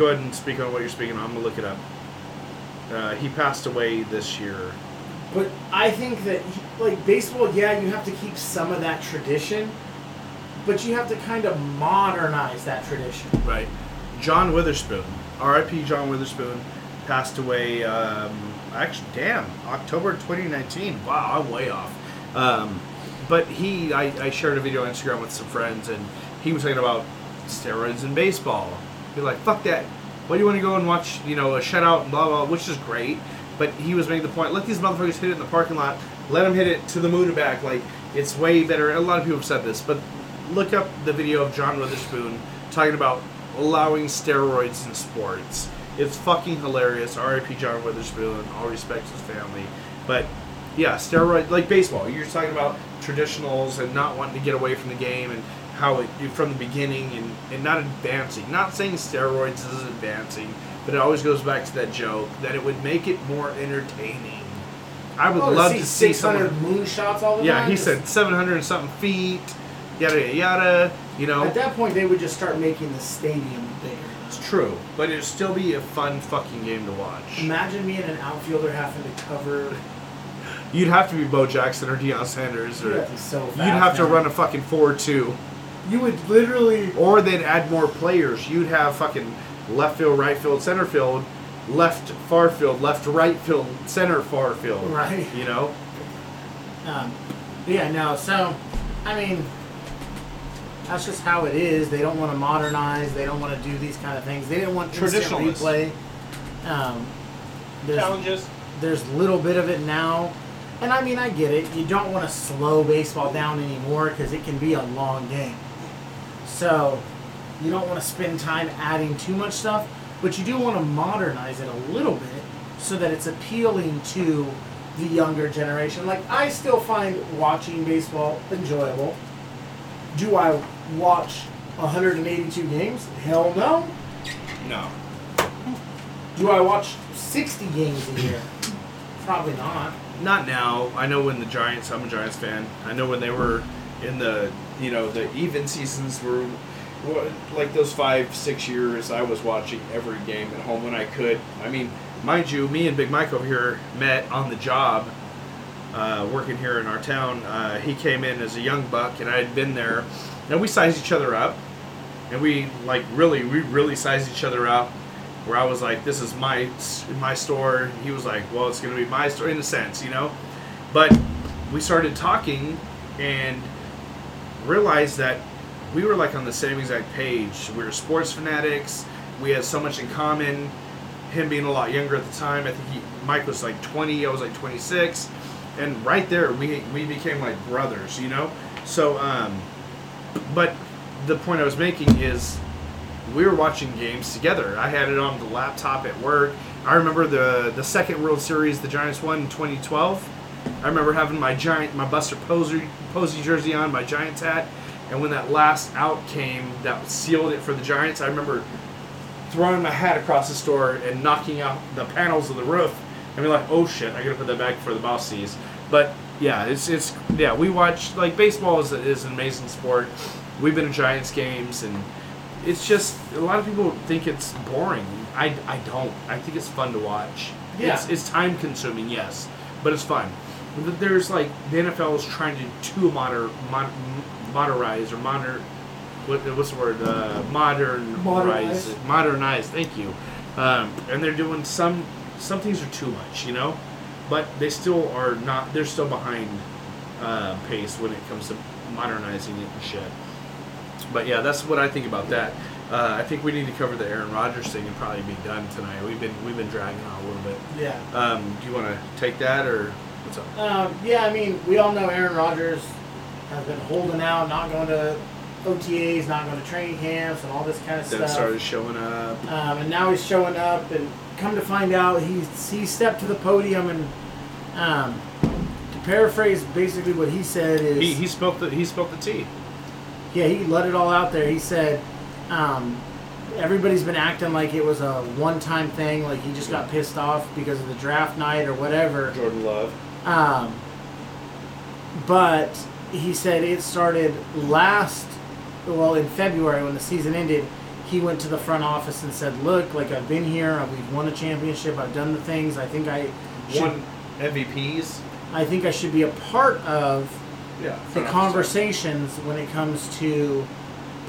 and speak on what you're speaking on. I'm gonna look it up. He passed away this year. But I think that like baseball, yeah, you have to keep some of that tradition, but you have to kind of modernize that tradition. Right. John Witherspoon, R.I.P. John Witherspoon, passed away. Actually, damn, October 2019. Wow, I'm way off. But I shared a video on Instagram with some friends, and he was talking about steroids in baseball. He's like, fuck that. Why do you want to go and watch, you know, a shutout and blah, blah, which is great. But he was making the point, let these motherfuckers hit it in the parking lot. Let them hit it to the moon and back. Like, it's way better. A lot of people have said this, but look up the video of John Witherspoon talking about allowing steroids in sports. It's fucking hilarious. R.I.P. John Witherspoon. All respect to his family. But, yeah, steroid, like baseball. You're talking about traditionals and not wanting to get away from the game and how it, from the beginning and not advancing. Not saying steroids is advancing, but it always goes back to that joke that it would make it more entertaining. I would love to see 600 moonshots all the time. Yeah, he said 700 and something feet, yada, yada, you know. At that point, they would just start making the stadium bigger. It's true, but it'd still be a fun fucking game to watch. Imagine me and an outfielder having to cover. You'd have to be Bo Jackson or Deion Sanders, or you'd have to run a fucking 4-2. You would literally. Or they'd add more players. You'd have fucking left field, right field, center field, left far field, left right field, center far field. Right. You know. Yeah. No. So, I mean. That's just how it is. They don't want to modernize. They don't want to do these kind of things. They don't want traditional replay. Challenges. There's a little bit of it now. And I mean, I get it. You don't want to slow baseball down anymore because it can be a long game. So you don't want to spend time adding too much stuff, but you do want to modernize it a little bit so that it's appealing to the younger generation. Like, I still find watching baseball enjoyable. Do I watch 182 games? Hell no. No. Do I watch 60 games a year? Probably not. Not now. I know when the Giants, I'm a Giants fan. I know when they were in the, you know, the even seasons were like those 5-6 years, I was watching every game at home when I could. I mean, mind you, me and Big Mike over here met on the job working here in our town. He came in as a young buck, and I had been there. And we sized each other up, and we really sized each other up, where I was like, this is my store. And he was like, well, it's going to be my store, in a sense, you know. But we started talking and realized that we were like on the same exact page. We were sports fanatics. We had so much in common. Him being a lot younger at the time, I think Mike was like 20, I was like 26, and right there we became like brothers, you know. So, but the point I was making is we were watching games together. I had it on the laptop at work. I remember the second World Series the Giants won in 2012. I remember having my Buster Posey jersey on, my Giants hat, and when that last out came that sealed it for the Giants, I remember throwing my hat across the store and knocking out the panels of the roof, and be like, "Oh shit, I gotta put that back before the boss sees." But yeah, it's we watch, like, baseball is an amazing sport. We've been to Giants games, and it's just, a lot of people think it's boring. I don't. I think it's fun to watch. Yeah, it's time consuming, yes, but it's fun. But there's like the NFL is trying to modernize. What's the word? Modernize. Thank you. And they're doing some things are too much, you know, but they still are not. They're still behind pace when it comes to modernizing it and shit. But yeah, that's what I think about that. I think we need to cover the Aaron Rodgers thing and probably be done tonight. We've been dragging on a little bit. Yeah. Do you want to take that or what's up? Yeah, I mean, we all know Aaron Rodgers has been holding out, not going to OTAs, not going to training camps, and all this kind of stuff. Then started showing up. And now he's showing up, and come to find out, he stepped to the podium, and to paraphrase basically what he said is... He spilled the tea. Yeah, he let it all out there. He said, everybody's been acting like it was a one-time thing, like he just got pissed off because of the draft night or whatever. Jordan Love. But he said it started in February when the season ended. He went to the front office and said, look, like, I've been here, we've won a championship, I've done the things, I think I should... Won MVPs? I think I should be a part of the conversations when it comes to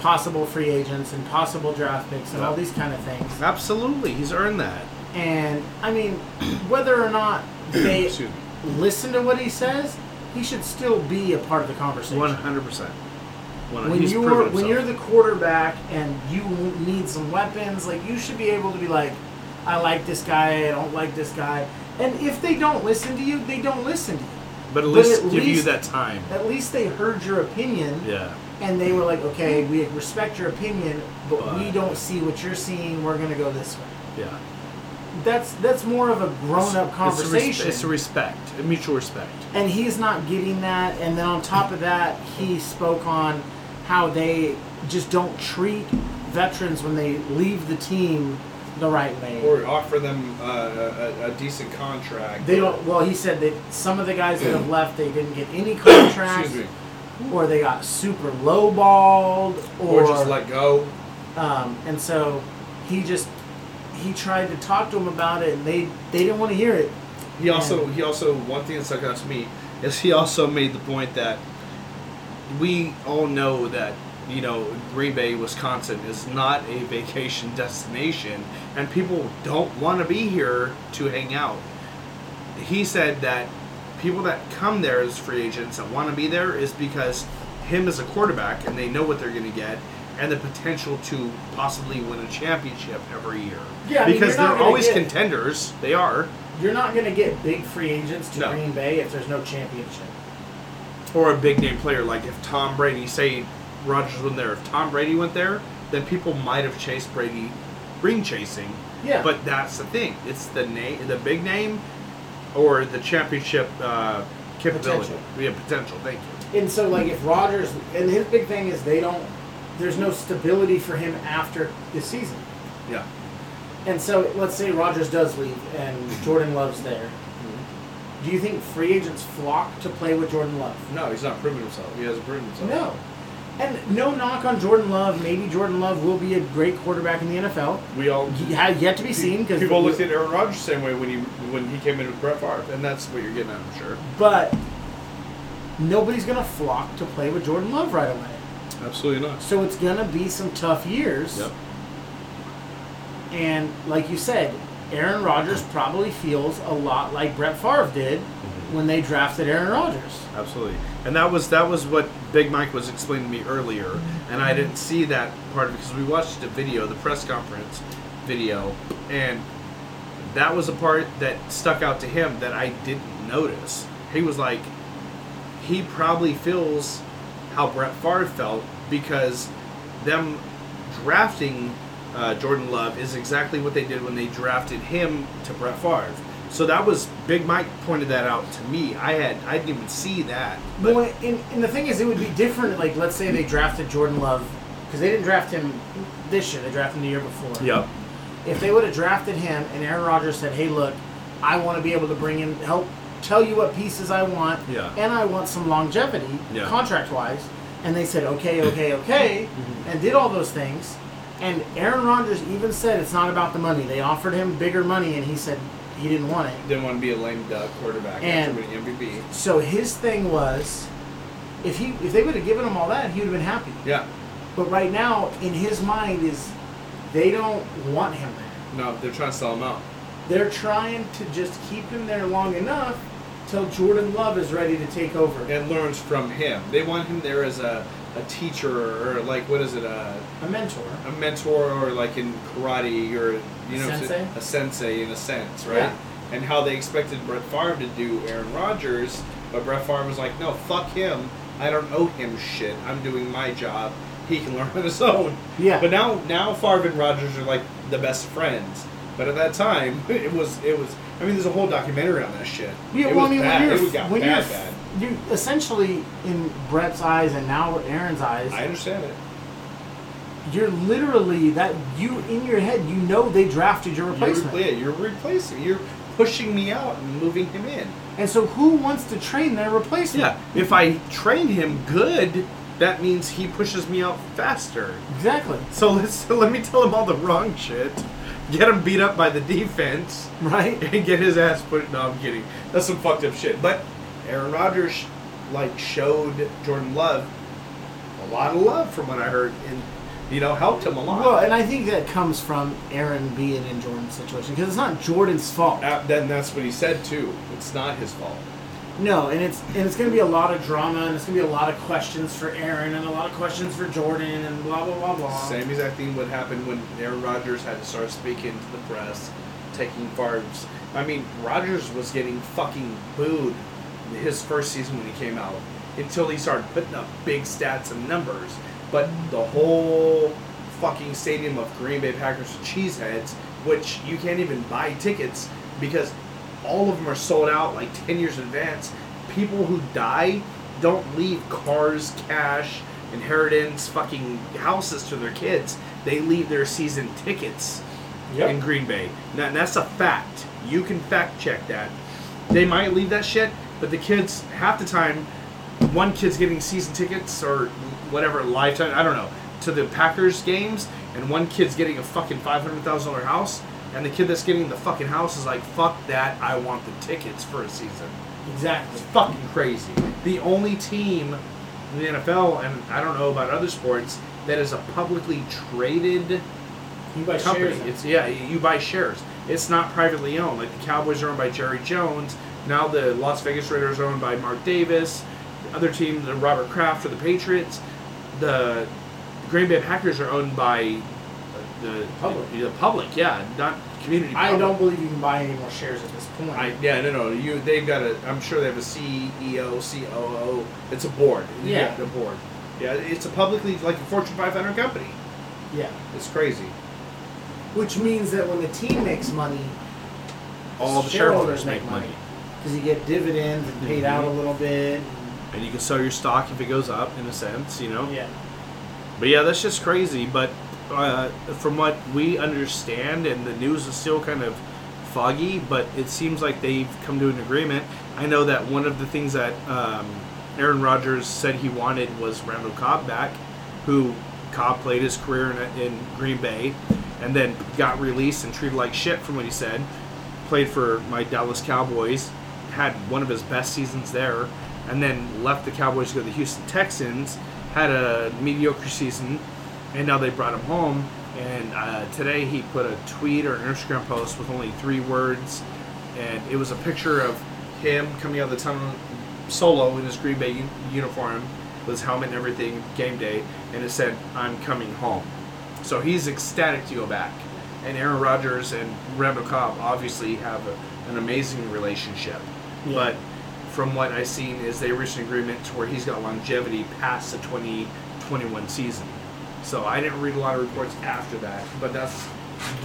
possible free agents and possible draft picks and all these kind of things. Absolutely, he's earned that. And, I mean, whether or not they listen to what he says, he should still be a part of the conversation. 100%. When you're the quarterback and you need some weapons, like, you should be able to be like, I like this guy, I don't like this guy. And if they don't listen to you, they don't listen to you. But at least give you that time. At least they heard your opinion. Yeah. And they were like, okay, we respect your opinion, but we don't see what you're seeing. We're going to go this way. Yeah. That's more of a grown-up conversation. It's a respect, a mutual respect. And he's not getting that. And then on top of that, he spoke on how they just don't treat veterans when they leave the team the right way, or offer them a decent contract. They don't. Well, he said that some of the guys that have left, they didn't get any contracts, or they got super lowballed, or just let go. And so he tried to talk to them about it, and they didn't want to hear it. He also one thing that stuck out to me is he also made the point that we all know that, you know, Green Bay, Wisconsin is not a vacation destination, and people don't want to be here to hang out. He said that people that come there as free agents and want to be there is because him as a quarterback, and they know what they're going to get, and the potential to possibly win a championship every year. Yeah, because they're always contenders. They are. You're not going to get big free agents to Green Bay if there's no championship. Or a big-name player. Like if Tom Brady, say Rodgers went there, if Tom Brady went there, then people might have chased Brady ring chasing. Yeah. But that's the thing. It's the big name or the championship capability. Potential. Yeah, potential. Thank you. And so, like, if Rodgers... And his big thing is they don't... There's no stability for him after this season. Yeah. And so, let's say Rodgers does leave and Jordan Love's there. Mm-hmm. Do you think free agents flock to play with Jordan Love? No, he's not proven himself. He hasn't proven himself. No. And no knock on Jordan Love. Maybe Jordan Love will be a great quarterback in the NFL. We all... Yet to be seen. Cause people looked at Aaron Rodgers the same way when he came in with Brett Favre. And that's what you're getting at, I'm sure. But nobody's going to flock to play with Jordan Love right away. Absolutely not. So it's going to be some tough years. Yep. And like you said, Aaron Rodgers probably feels a lot like Brett Favre did when they drafted Aaron Rodgers. Absolutely. And that was what Big Mike was explaining to me earlier. And I didn't see that part of it because we watched the video, the press conference video. And that was a part that stuck out to him that I didn't notice. He was like, he probably feels how Brett Favre felt because them drafting Jordan Love is exactly what they did when they drafted him to Brett Favre. So that was, Big Mike pointed that out to me. I didn't even see that. But well, and the thing is, it would be different. Like, let's say they drafted Jordan Love, because they didn't draft him this year. They drafted him the year before. Yep. If they would have drafted him and Aaron Rodgers said, hey, look, I want to be able to bring in help, tell you what pieces I want, and I want some longevity, contract-wise, and they said, okay, and did all those things. And Aaron Rodgers even said it's not about the money. They offered him bigger money, and he said he didn't want it. Didn't want to be a lame duck quarterback and after winning MVP. So his thing was, if they would have given him all that, he would have been happy. Yeah. But right now, in his mind, is they don't want him there. No, they're trying to sell him out. They're trying to just keep him there long enough till Jordan Love is ready to take over. And learns from him. They want him there as a teacher, or like, what is it? A mentor. A mentor, or like in karate, or sensei? A sensei in a sense, right? Yeah. And how they expected Brett Favre to do Aaron Rodgers, but Brett Favre was like, no, fuck him. I don't owe him shit. I'm doing my job. He can learn on his own. Yeah. But now Favre and Rodgers are like the best friends. But at that time, it was. I mean, there's a whole documentary on that shit. Yeah, it was bad. It got bad. You essentially, in Brett's eyes and now Aaron's eyes, I understand it. You're literally that you in your head. You know they drafted your replacement. You're replacing. You're pushing me out and moving him in. And so, who wants to train their replacement? Yeah. If I train him good, that means he pushes me out faster. Exactly. So let me tell him all the wrong shit. Get him beat up by the defense, right? And get his ass put. No, I'm kidding. That's some fucked up shit, but. Aaron Rodgers, showed Jordan Love a lot of love from what I heard and, helped him a lot. Well, and I think that comes from Aaron being in Jordan's situation because it's not Jordan's fault. Then that's what he said, too. It's not his fault. No, and it's going to be a lot of drama and it's going to be a lot of questions for Aaron and a lot of questions for Jordan and blah, blah, blah, blah. Same exact thing would happen when Aaron Rodgers had to start speaking to the press, taking Favre's... I mean, Rodgers was getting fucking booed his first season when he came out until he started putting up big stats and numbers. But the whole fucking stadium of Green Bay Packers are cheeseheads, which you can't even buy tickets because all of them are sold out 10 years in advance. People who die don't leave cars, cash, inheritance, fucking houses to their kids. They leave their season tickets in Green Bay. Now, that's a fact. You can fact check that. They might leave that shit, but the kids, half the time, one kid's getting season tickets or whatever, lifetime, I don't know, to the Packers games, and one kid's getting a fucking $500,000 house, and the kid that's getting the fucking house is like, fuck that, I want the tickets for a season. Exactly. It's fucking crazy. The only team in the NFL, and I don't know about other sports, that is a publicly traded company. Shares. You buy shares. It's not privately owned. Like the Cowboys are owned by Jerry Jones. Now the Las Vegas Raiders are owned by Mark Davis. The other team, the Robert Kraft for the Patriots. The Green Bay Packers are owned by the public. The public, yeah. Not community problem. I don't believe you can buy any more shares at this point. They've got a. I'm sure they have a CEO, COO. It's a board. The board. Yeah, it's a publicly like a Fortune 500 company. Yeah, it's crazy. Which means that when the team makes money, all the shareholders make money because you get dividends and paid out a little bit, and you can sell your stock if it goes up in a sense, you know. Yeah. But yeah, that's just crazy. But from what we understand, and the news is still kind of foggy, but it seems like they've come to an agreement. I know that one of the things that Aaron Rodgers said he wanted was Randall Cobb back, who Cobb played his career in Green Bay, and then got released and treated like shit from what he said. Played for my Dallas Cowboys, had one of his best seasons there, and then left the Cowboys to go to the Houston Texans, had a mediocre season, and now they brought him home. And today he put a tweet or an Instagram post with only 3 words, and it was a picture of him coming out of the tunnel solo in his Green Bay uniform with his helmet and everything, game day, and it said, "I'm coming home." So he's ecstatic to go back. And Aaron Rodgers and Randall Cobb obviously have an amazing relationship. Yeah. But from what I've seen is they reached an agreement to where he's got longevity past the 2021 season. So I didn't read a lot of reports after that, but that's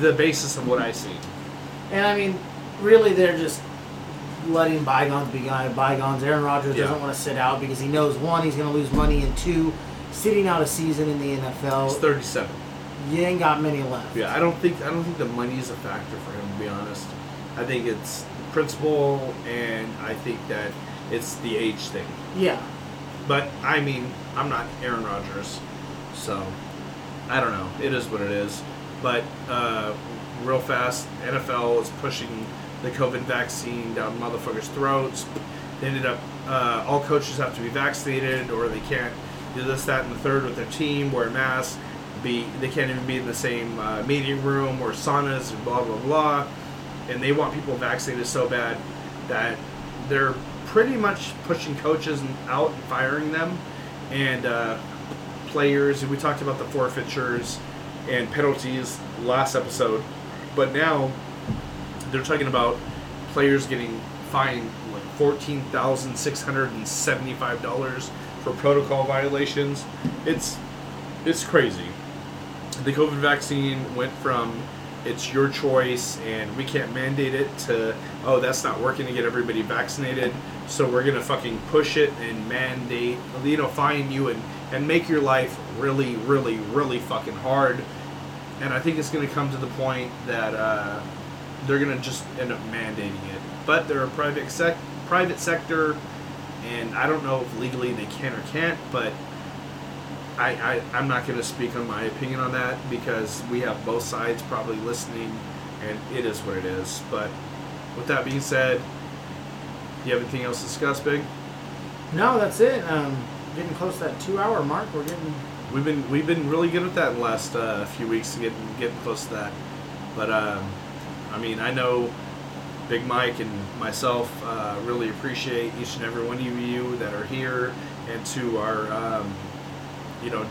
the basis of what I see. And I mean, really they're just letting bygones be bygones. Aaron Rodgers doesn't want to sit out because he knows, 1, he's going to lose money, and 2, sitting out a season in the NFL. He's 37. You ain't got many left. Yeah, I don't think the money is a factor for him, to be honest. I think it's principle, and I think that it's the age thing. Yeah. But, I mean, I'm not Aaron Rodgers, so I don't know. It is what it is. But real fast, NFL is pushing the COVID vaccine down motherfuckers' throats. They ended up, all coaches have to be vaccinated, or they can't do this, that, and the third with their team, wear a mask. They can't even be in the same meeting room or saunas and blah, blah, blah. And they want people vaccinated so bad that they're pretty much pushing coaches out and firing them, and players. And we talked about the forfeitures and penalties last episode. But now they're talking about players getting fined like $14,675 for protocol violations. It's crazy. The COVID vaccine went from it's your choice and we can't mandate it to, oh, that's not working to get everybody vaccinated, so we're going to fucking push it and mandate, you know, fine you and make your life really, really, really fucking hard. And I think it's going to come to the point that they're going to just end up mandating it. But they're a private sector, and I don't know if legally they can or can't, but I'm not going to speak on my opinion on that because we have both sides probably listening, and it is what it is. But with that being said, do you have anything else to discuss, Big? No, that's it. Getting close to that 2-hour mark. We've been really good at that in the last few weeks to getting close to that. But I mean, I know Big Mike and myself really appreciate each and every one of you that are here, and to our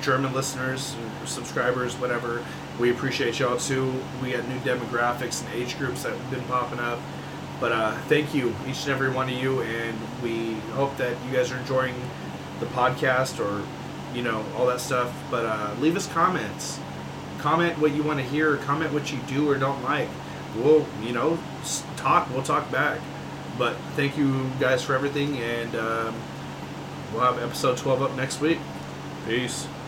German listeners, subscribers, whatever. We appreciate y'all too. We got new demographics and age groups that have been popping up. But thank you, each and every one of you, and we hope that you guys are enjoying the podcast or, all that stuff. But leave us comments. Comment what you want to hear. Comment what you do or don't like. We'll, talk. We'll talk back. But thank you guys for everything, and we'll have episode 12 up next week. Peace.